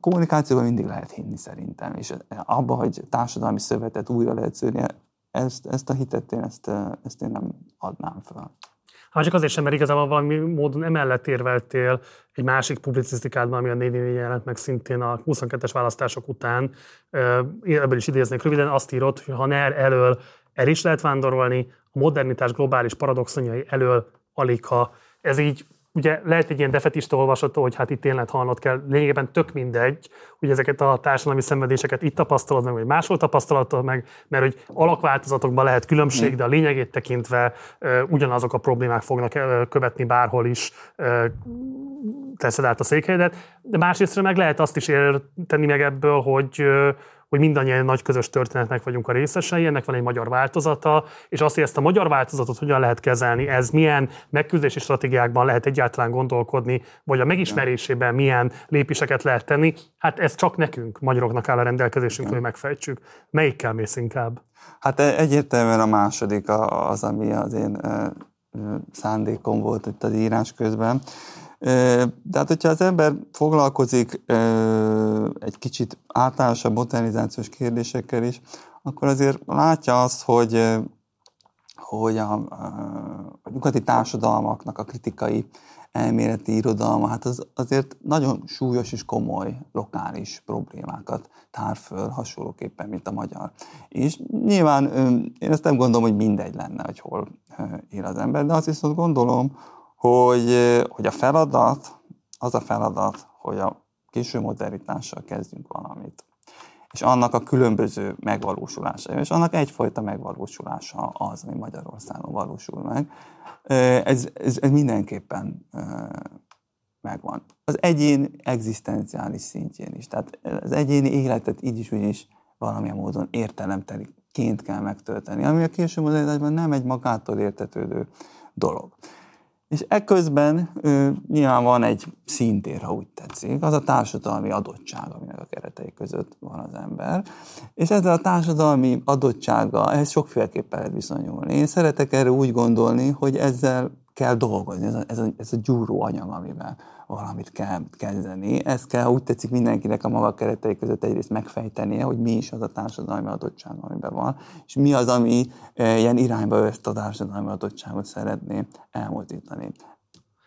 kommunikációban mindig lehet hinni szerintem, és abban, hogy társadalmi szövetet újra lehet szőni, ezt a hitet én nem adnám fel. Hát csak azért sem, mert igazából valami módon emellett érveltél egy másik publicisztikádban, ami a 444 jelent meg szintén a 22-es választások után. Ebből is idéznék röviden, azt írott, hogy ha NER elől el is lehet vándorolni, a modernitás globális paradoxonjai elől aligha. Ez így, ugye lehet egy ilyen defetista olvasható, hogy hát itt tényleg halnod kell, lényegében tök mindegy, hogy ezeket a társadalmi szenvedéseket itt tapasztalod meg, vagy máshol tapasztalod meg, mert hogy alakváltozatokban lehet különbség, de a lényegét tekintve ugyanazok a problémák fognak követni bárhol is teszed át a székhelyedet. De másrészt meg lehet azt is érteni meg ebből, hogy mindannyian nagy közös történetnek vagyunk a részesei, ennek van egy magyar változata, és azt, hogy ezt a magyar változatot hogyan lehet kezelni, ez milyen megküzdési stratégiákban lehet egyáltalán gondolkodni, vagy a megismerésében milyen lépéseket lehet tenni, hát ez csak nekünk, magyaroknak áll a rendelkezésünk, hogy megfejtsük. Melyikkel mész inkább? Hát egyértelműen a második az, ami az én szándékom volt itt az írás közben. De hát, hogyha az ember foglalkozik egy kicsit általánosabb modernizációs kérdésekkel is, akkor azért látja azt, hogy a nyugati társadalmaknak a kritikai elméleti irodalma, hát az azért nagyon súlyos és komoly lokális problémákat tár föl, hasonlóképpen, mint a magyar. És nyilván én ezt nem gondolom, hogy mindegy lenne, hogy hol él az ember, de azt viszont gondolom, hogy a feladat, az a feladat, hogy a késő modernitással kezdjünk valamit. És annak a különböző megvalósulása, és annak egyfajta megvalósulása az, ami Magyarországon valósul meg. Ez mindenképpen megvan. Az egyén egzisztenciális szintjén is. Tehát az egyéni életet így is, úgyis valamilyen módon értelemteliként kell megtölteni, ami a késő modernitásban nem egy magától értetődő dolog. És ekközben nyilván van egy szintér, ha úgy tetszik, az a társadalmi adottság, aminek a keretei között van az ember. És ezzel a társadalmi adottsággal, ehhez sokféleképpen lehet viszonyulni. Én szeretek erre úgy gondolni, hogy ezzel kell dolgozni, ez a gyúró anyag, amivel valamit kell kezdeni. Ezt kell, ha úgy tetszik, mindenkinek a maga keretei között egyrészt megfejtenie, hogy mi is az a társadalmi adottság, amiben van, és mi az, ami ilyen irányba ezt a társadalmi adottságot szeretné elmozdítani.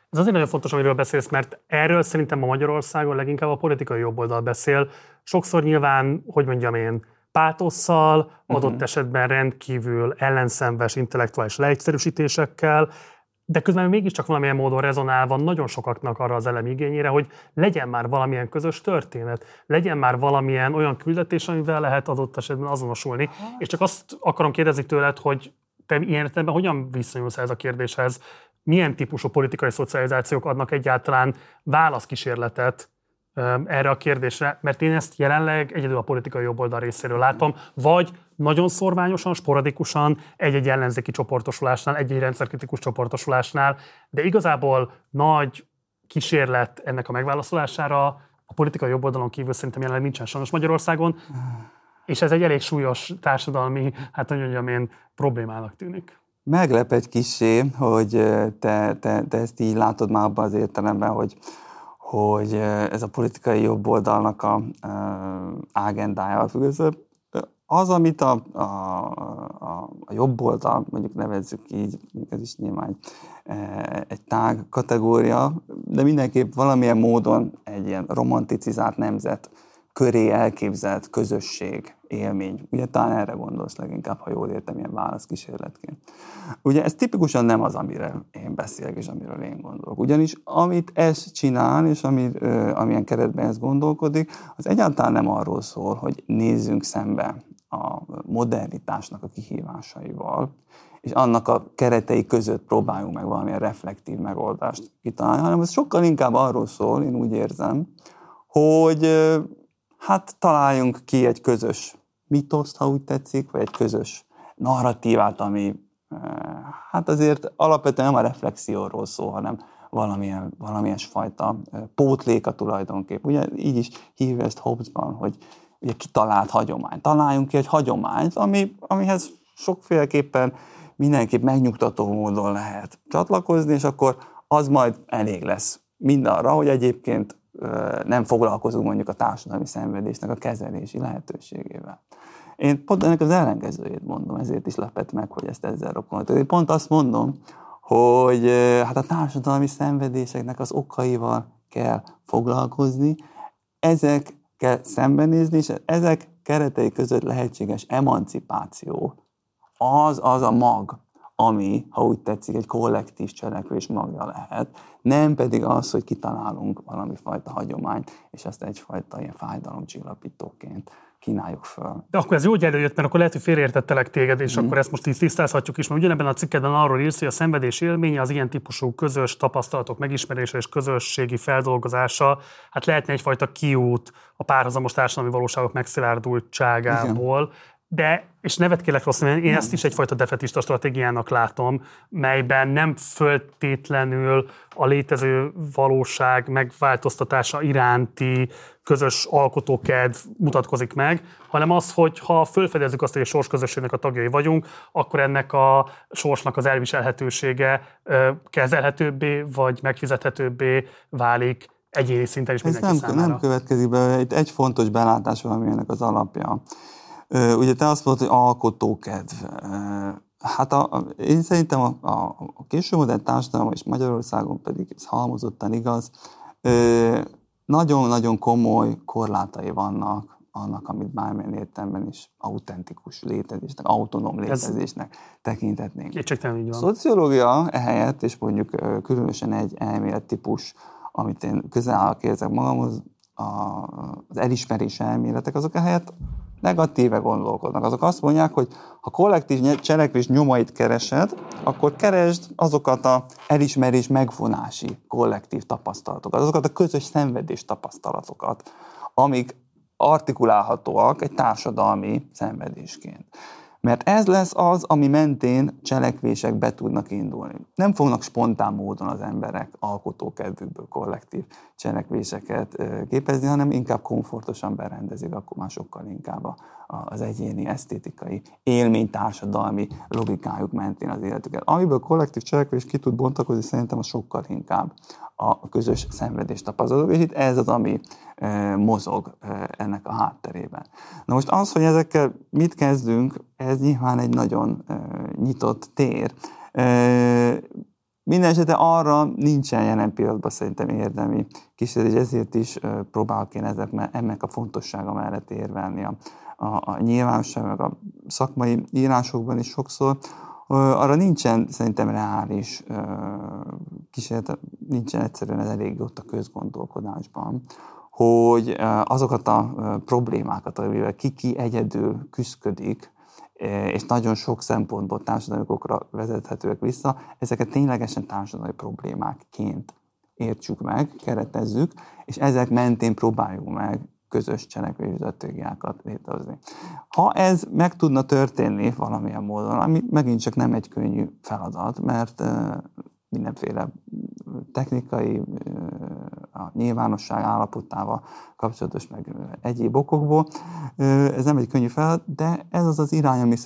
Ez azért nagyon fontos, amiről beszélsz, mert erről szerintem ma Magyarországon leginkább a politikai jobboldal beszél. Sokszor nyilván, hogy mondjam én, pátosszal, adott esetben rendkívül ellenszenves intellektuális leegyszerűsítésekkel, de közben mégiscsak valamilyen módon rezonálva nagyon sokaknak arra az elemi igényére, hogy legyen már valamilyen közös történet, legyen már valamilyen olyan küldetés, amivel lehet adott esetben azonosulni. És csak azt akarom kérdezni tőled, hogy te ilyen értelemben hogyan viszonyulsz ez a kérdéshez? Milyen típusú politikai szocializációk adnak egyáltalán válaszkísérletet erre a kérdésre? Mert én ezt jelenleg egyedül a politikai jobboldal részéről látom, vagy nagyon szorványosan, sporadikusan, egy-egy ellenzéki csoportosulásnál, egy-egy rendszerkritikus csoportosulásnál, de igazából nagy kísérlet ennek a megválaszolására a politikai jobboldalon kívül szerintem jelenleg nincsen sajnos Magyarországon, és ez egy elég súlyos társadalmi, hát nagyon gyakran problémának tűnik. Meglep egy kissé, hogy te ezt így látod már abban az értelemben, hogy ez a politikai jobboldalnak a agendájával függ össze. Az, amit a jobboldal, mondjuk nevezzük így, ez is nyilván egy tág kategória, de mindenképp valamilyen módon egy ilyen romanticizált nemzet köré elképzelt közösség, élmény. Ugye talán erre gondolsz leginkább, ha jól értem, ilyen válaszkísérletként. Ugye ez tipikusan nem az, amire én beszélek, és amiről én gondolok. Ugyanis amit ez csinál, és amilyen keretben ez gondolkodik, az egyáltalán nem arról szól, hogy nézzünk szembe a modernitásnak a kihívásaival, és annak a keretei között próbáljunk meg valamilyen reflektív megoldást kitalálni, hanem ez sokkal inkább arról szól, én úgy érzem, hogy hát találjunk ki egy közös mitoszt, ha úgy tetszik, vagy egy közös narratívát, ami hát azért alapvetően nem a reflexióról szól, hanem valamilyen fajta pótléka tulajdonképp. Ugye így is hívja ezt Hobbesban, hogy ugye kitalált hagyomány. Találjunk ki egy hagyományt, amihez sokféleképpen mindenképp megnyugtató módon lehet csatlakozni, és akkor az majd elég lesz mindarra, hogy egyébként nem foglalkozunk mondjuk a társadalmi szenvedésnek a kezelési lehetőségével. Én pont ennek az ellenkezőjét mondom, ezért is lepett meg, hogy ezt ezzel rokonoltam. Én pont azt mondom, hogy hát a társadalmi szenvedéseknek az okaival kell foglalkozni, ezek kell szembenézni, és ezek keretei között lehetséges emancipáció, az a mag, ami, ha úgy tetszik, egy kollektív cselekvés magja lehet, nem pedig az, hogy kitalálunk valami fajta hagyományt, és azt egyfajta ilyen fájdalomcsillapítóként kínáljuk föl. De akkor ez jó, hogy előjött, mert akkor lehet, hogy félreértettelek téged, és akkor ezt most így tisztázhatjuk is, mert ugyanebben a cikkedben arról írsz, hogy a szenvedés élménye az ilyen típusú közös tapasztalatok megismerése és közösségi feldolgozása, hát lehetne egyfajta kiút a párhuzamos társadalmi valóságok megszilárdultságából. Igen. De, és nevetkélek rosszul, én ezt is egyfajta defetista stratégiának látom, melyben nem föltétlenül a létező valóság megváltoztatása iránti közös alkotókedv mutatkozik meg, hanem az, hogy ha fölfedezzük azt, hogy a sorsközösségnek a tagjai vagyunk, akkor ennek a sorsnak az elviselhetősége kezelhetőbbé vagy megfizethetőbbé válik egyéni szinten is mindenki számára. Nem következik be, itt egy fontos belátás van, ami ennek az alapja. Ugye te azt mondod, hogy alkotókedv. Hát én szerintem a késő modern társadalom és Magyarországon pedig ez halmozottan igaz, nagyon-nagyon komoly korlátai vannak annak, amit bármilyen értelemben is autentikus létezésnek, autonóm létezésnek tekintetnénk. Kétségtelen, így van. Szociológia ehelyett, és mondjuk különösen egy elmélettípus, amit én közelállak érzek magamhoz, az elismerés elméletek, azok ehelyett negatíve gondolkodnak. Azok azt mondják, hogy ha kollektív cselekvés nyomait keresed, akkor keresd azokat az elismerés megvonási kollektív tapasztalatokat, azokat a közös szenvedés tapasztalatokat, amik artikulálhatóak egy társadalmi szenvedésként. Mert ez lesz az, ami mentén cselekvések be tudnak indulni. Nem fognak spontán módon az emberek alkotókedvükből kollektív cselekvéseket képezni, hanem inkább komfortosan berendezik, akkor már sokkal inkább az egyéni, esztétikai, élménytársadalmi logikájuk mentén az életüket. Amiből kollektív cselekvés ki tud bontakozni, szerintem az sokkal inkább a közös szenvedést tapasztalatok, és itt ez az, ami mozog ennek a hátterében. Na most az, hogy ezekkel mit kezdünk, ez nyilván egy nagyon nyitott tér. Minden esetre arra nincsen jelen pillanatban szerintem érdemi kísérlet, és ezért is próbálok én ennek a fontossága mellett érvelni a nyilvánosság, meg a szakmai írásokban is sokszor. Arra nincsen szerintem reális kísérlet, nincsen egyszerűen ez elég ott a közgondolkodásban, hogy azokat a problémákat, amivel ki egyedül küszködik, és nagyon sok szempontból társadalmi okokra vezethetőek vissza, ezeket ténylegesen társadalmi problémákként értsük meg, keretezzük, és ezek mentén próbáljuk meg közös cselekvési stratégiákat létrehozni. Ha ez meg tudna történni valamilyen módon, ami megint csak nem egy könnyű feladat, mert mindenféle technikai, a nyilvánosság állapotával kapcsolatos, meg egyéb okokból. Ez nem egy könnyű feladat, de ez az az irány,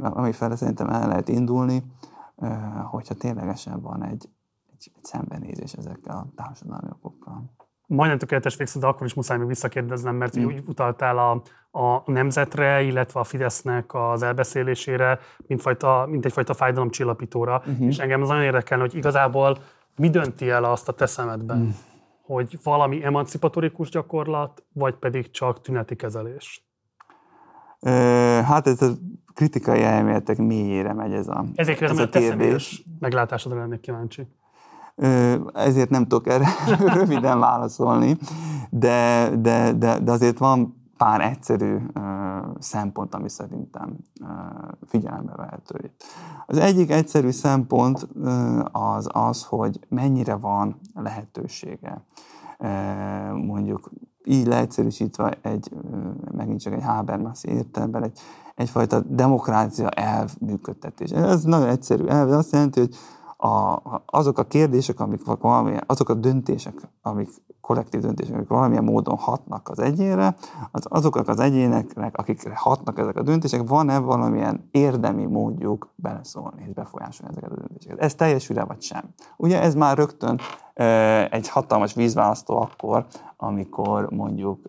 ami fel szerintem el lehet indulni, hogyha ténylegesen van egy szembenézés ezekkel a társadalmi okokkal. Majdnem tökéletes végszó, de akkor is muszáj még visszakérdeznem, mert úgy utaltál a Nemzetre, illetve a Fidesznek az elbeszélésére, mint egyfajta fájdalomcsillapítóra. És engem az nagyon érdekelne, hogy igazából mi dönti el azt a te szemedben, hogy valami emancipatorikus gyakorlat, vagy pedig csak tüneti kezelés? Hát ez a kritikai elméletek mélyére megy ez a kérdés. Ezért kérdezem, hogy te személyes meglátásodra lennék kíváncsi. Ezért nem tudok erre röviden válaszolni, de azért van pár egyszerű szempont, ami szerintem figyelembe vehető itt. Az egyik egyszerű szempont az, hogy mennyire van lehetősége. Mondjuk így leegyszerűsítve megint csak egy Habermas értelemben egyfajta demokrácia elv működtetés. Ez nagyon egyszerű elv, de azt jelenti, hogy azok a kérdések, azok a döntések, amik kollektív döntések, amik valamilyen módon hatnak az egyénre, azoknak az egyéneknek, akikre hatnak ezek a döntések, van-e valamilyen érdemi módjuk beleszólni és befolyásolni ezeket a döntéseket? Ez teljesül-e vagy sem? Ugye ez már rögtön egy hatalmas vízválasztó akkor, amikor mondjuk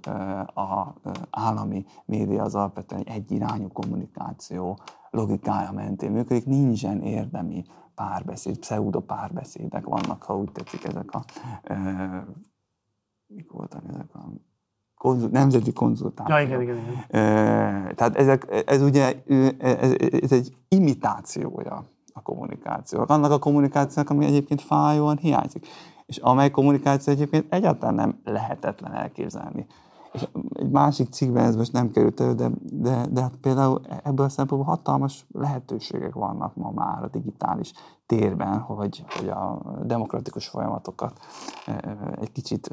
a állami média az alapvetően egyirányú kommunikáció logikája mentén működik, nincsen érdemi párbeszéd, pseudopárbeszédek vannak, ha úgy tetszik ezek a mik voltak ezek a nemzeti konzultációk. Ja, igen. Tehát ez egy imitációja a kommunikációnak, annak a kommunikációnak, ami egyébként fájóan hiányzik, és amely kommunikáció egyébként egyáltalán nem lehetetlen elképzelni. És egy másik cikkben ez most nem került elő, de hát például ebből a szempontból hatalmas lehetőségek vannak ma már a digitális térben, hogy a demokratikus folyamatokat egy kicsit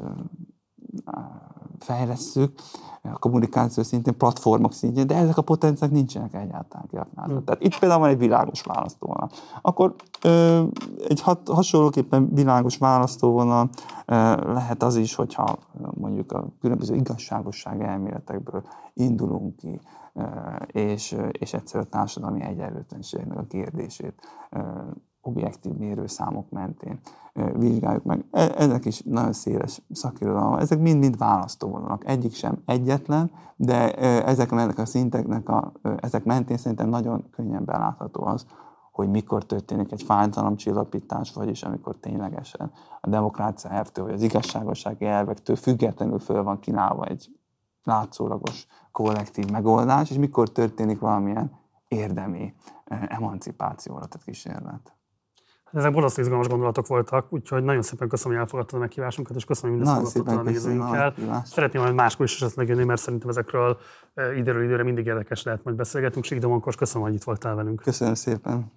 fejlesszük, a kommunikáció szintén, platformok szintén, de ezek a potenciák nincsenek egyáltalán kiaknázva. Tehát itt például van egy világos választóvonal. Akkor egy hasonlóképpen világos választóvonal lehet az is, hogyha mondjuk a különböző igazságosság elméletekből indulunk ki, és egyszerűen a társadalmi egyenlőtlenségnek a kérdését objektív mérőszámok mentén vizsgáljuk meg. Ezek is nagyon széles szakirodalom. Ezek mind-mind választóvonalak. Egyik sem egyetlen, de ezeknek a szinteknek ezek mentén szerintem nagyon könnyen belátható az, hogy mikor történik egy fájdalomcsillapítás, vagyis amikor ténylegesen a demokrácia elvtől, vagy az igazságosság elvektől függetlenül föl van kínálva egy látszólagos kollektív megoldás, és mikor történik valamilyen érdemi emancipációra tett kísérlet. Ezek borzasztó izgalmas gondolatok voltak, úgyhogy nagyon szépen köszönöm, hogy elfogadtad a meghívásunkat, és köszönöm, hogy mindezt fogadtad a nézőinkkel. Szeretném majd máskor is esetleg jönni, mert szerintem ezekről időről időre mindig érdekes lehet majd beszélgetünk. Sik Domonkos, köszönöm, hogy itt voltál velünk. Köszönöm szépen.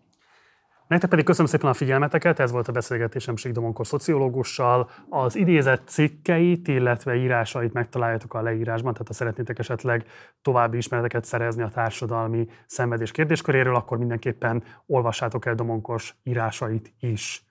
Nektek pedig köszönöm szépen a figyelmeteket, ez volt a beszélgetésem Sik Domonkos szociológussal. Az idézett cikkeit, illetve írásait megtaláljátok a leírásban, tehát ha szeretnétek esetleg további ismereteket szerezni a társadalmi szenvedés kérdésköréről, akkor mindenképpen olvassátok el Domonkos írásait is.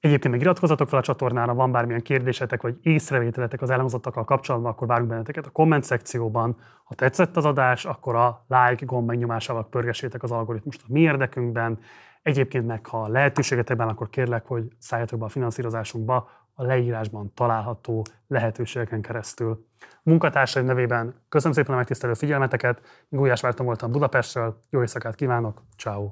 Egyébként meg iratkozzatok fel a csatornára, van bármilyen kérdésetek vagy észrevételetek az elhangzottakkal kapcsolatban, akkor várunk benneteket a komment szekcióban. Ha tetszett az adás, akkor a like gomb megnyomásával pörgessétek az algoritmust a mi érdekünkben. Egyébként meg, ha lehetőségetekben, akkor kérlek, hogy szálljatok be a finanszírozásunkba, a leírásban található lehetőségeken keresztül. Munkatársaim nevében köszönöm szépen a megtisztelő figyelmeteket, Gulyás Márton voltam Budapestről, jó éjszakát kívánok, ciao.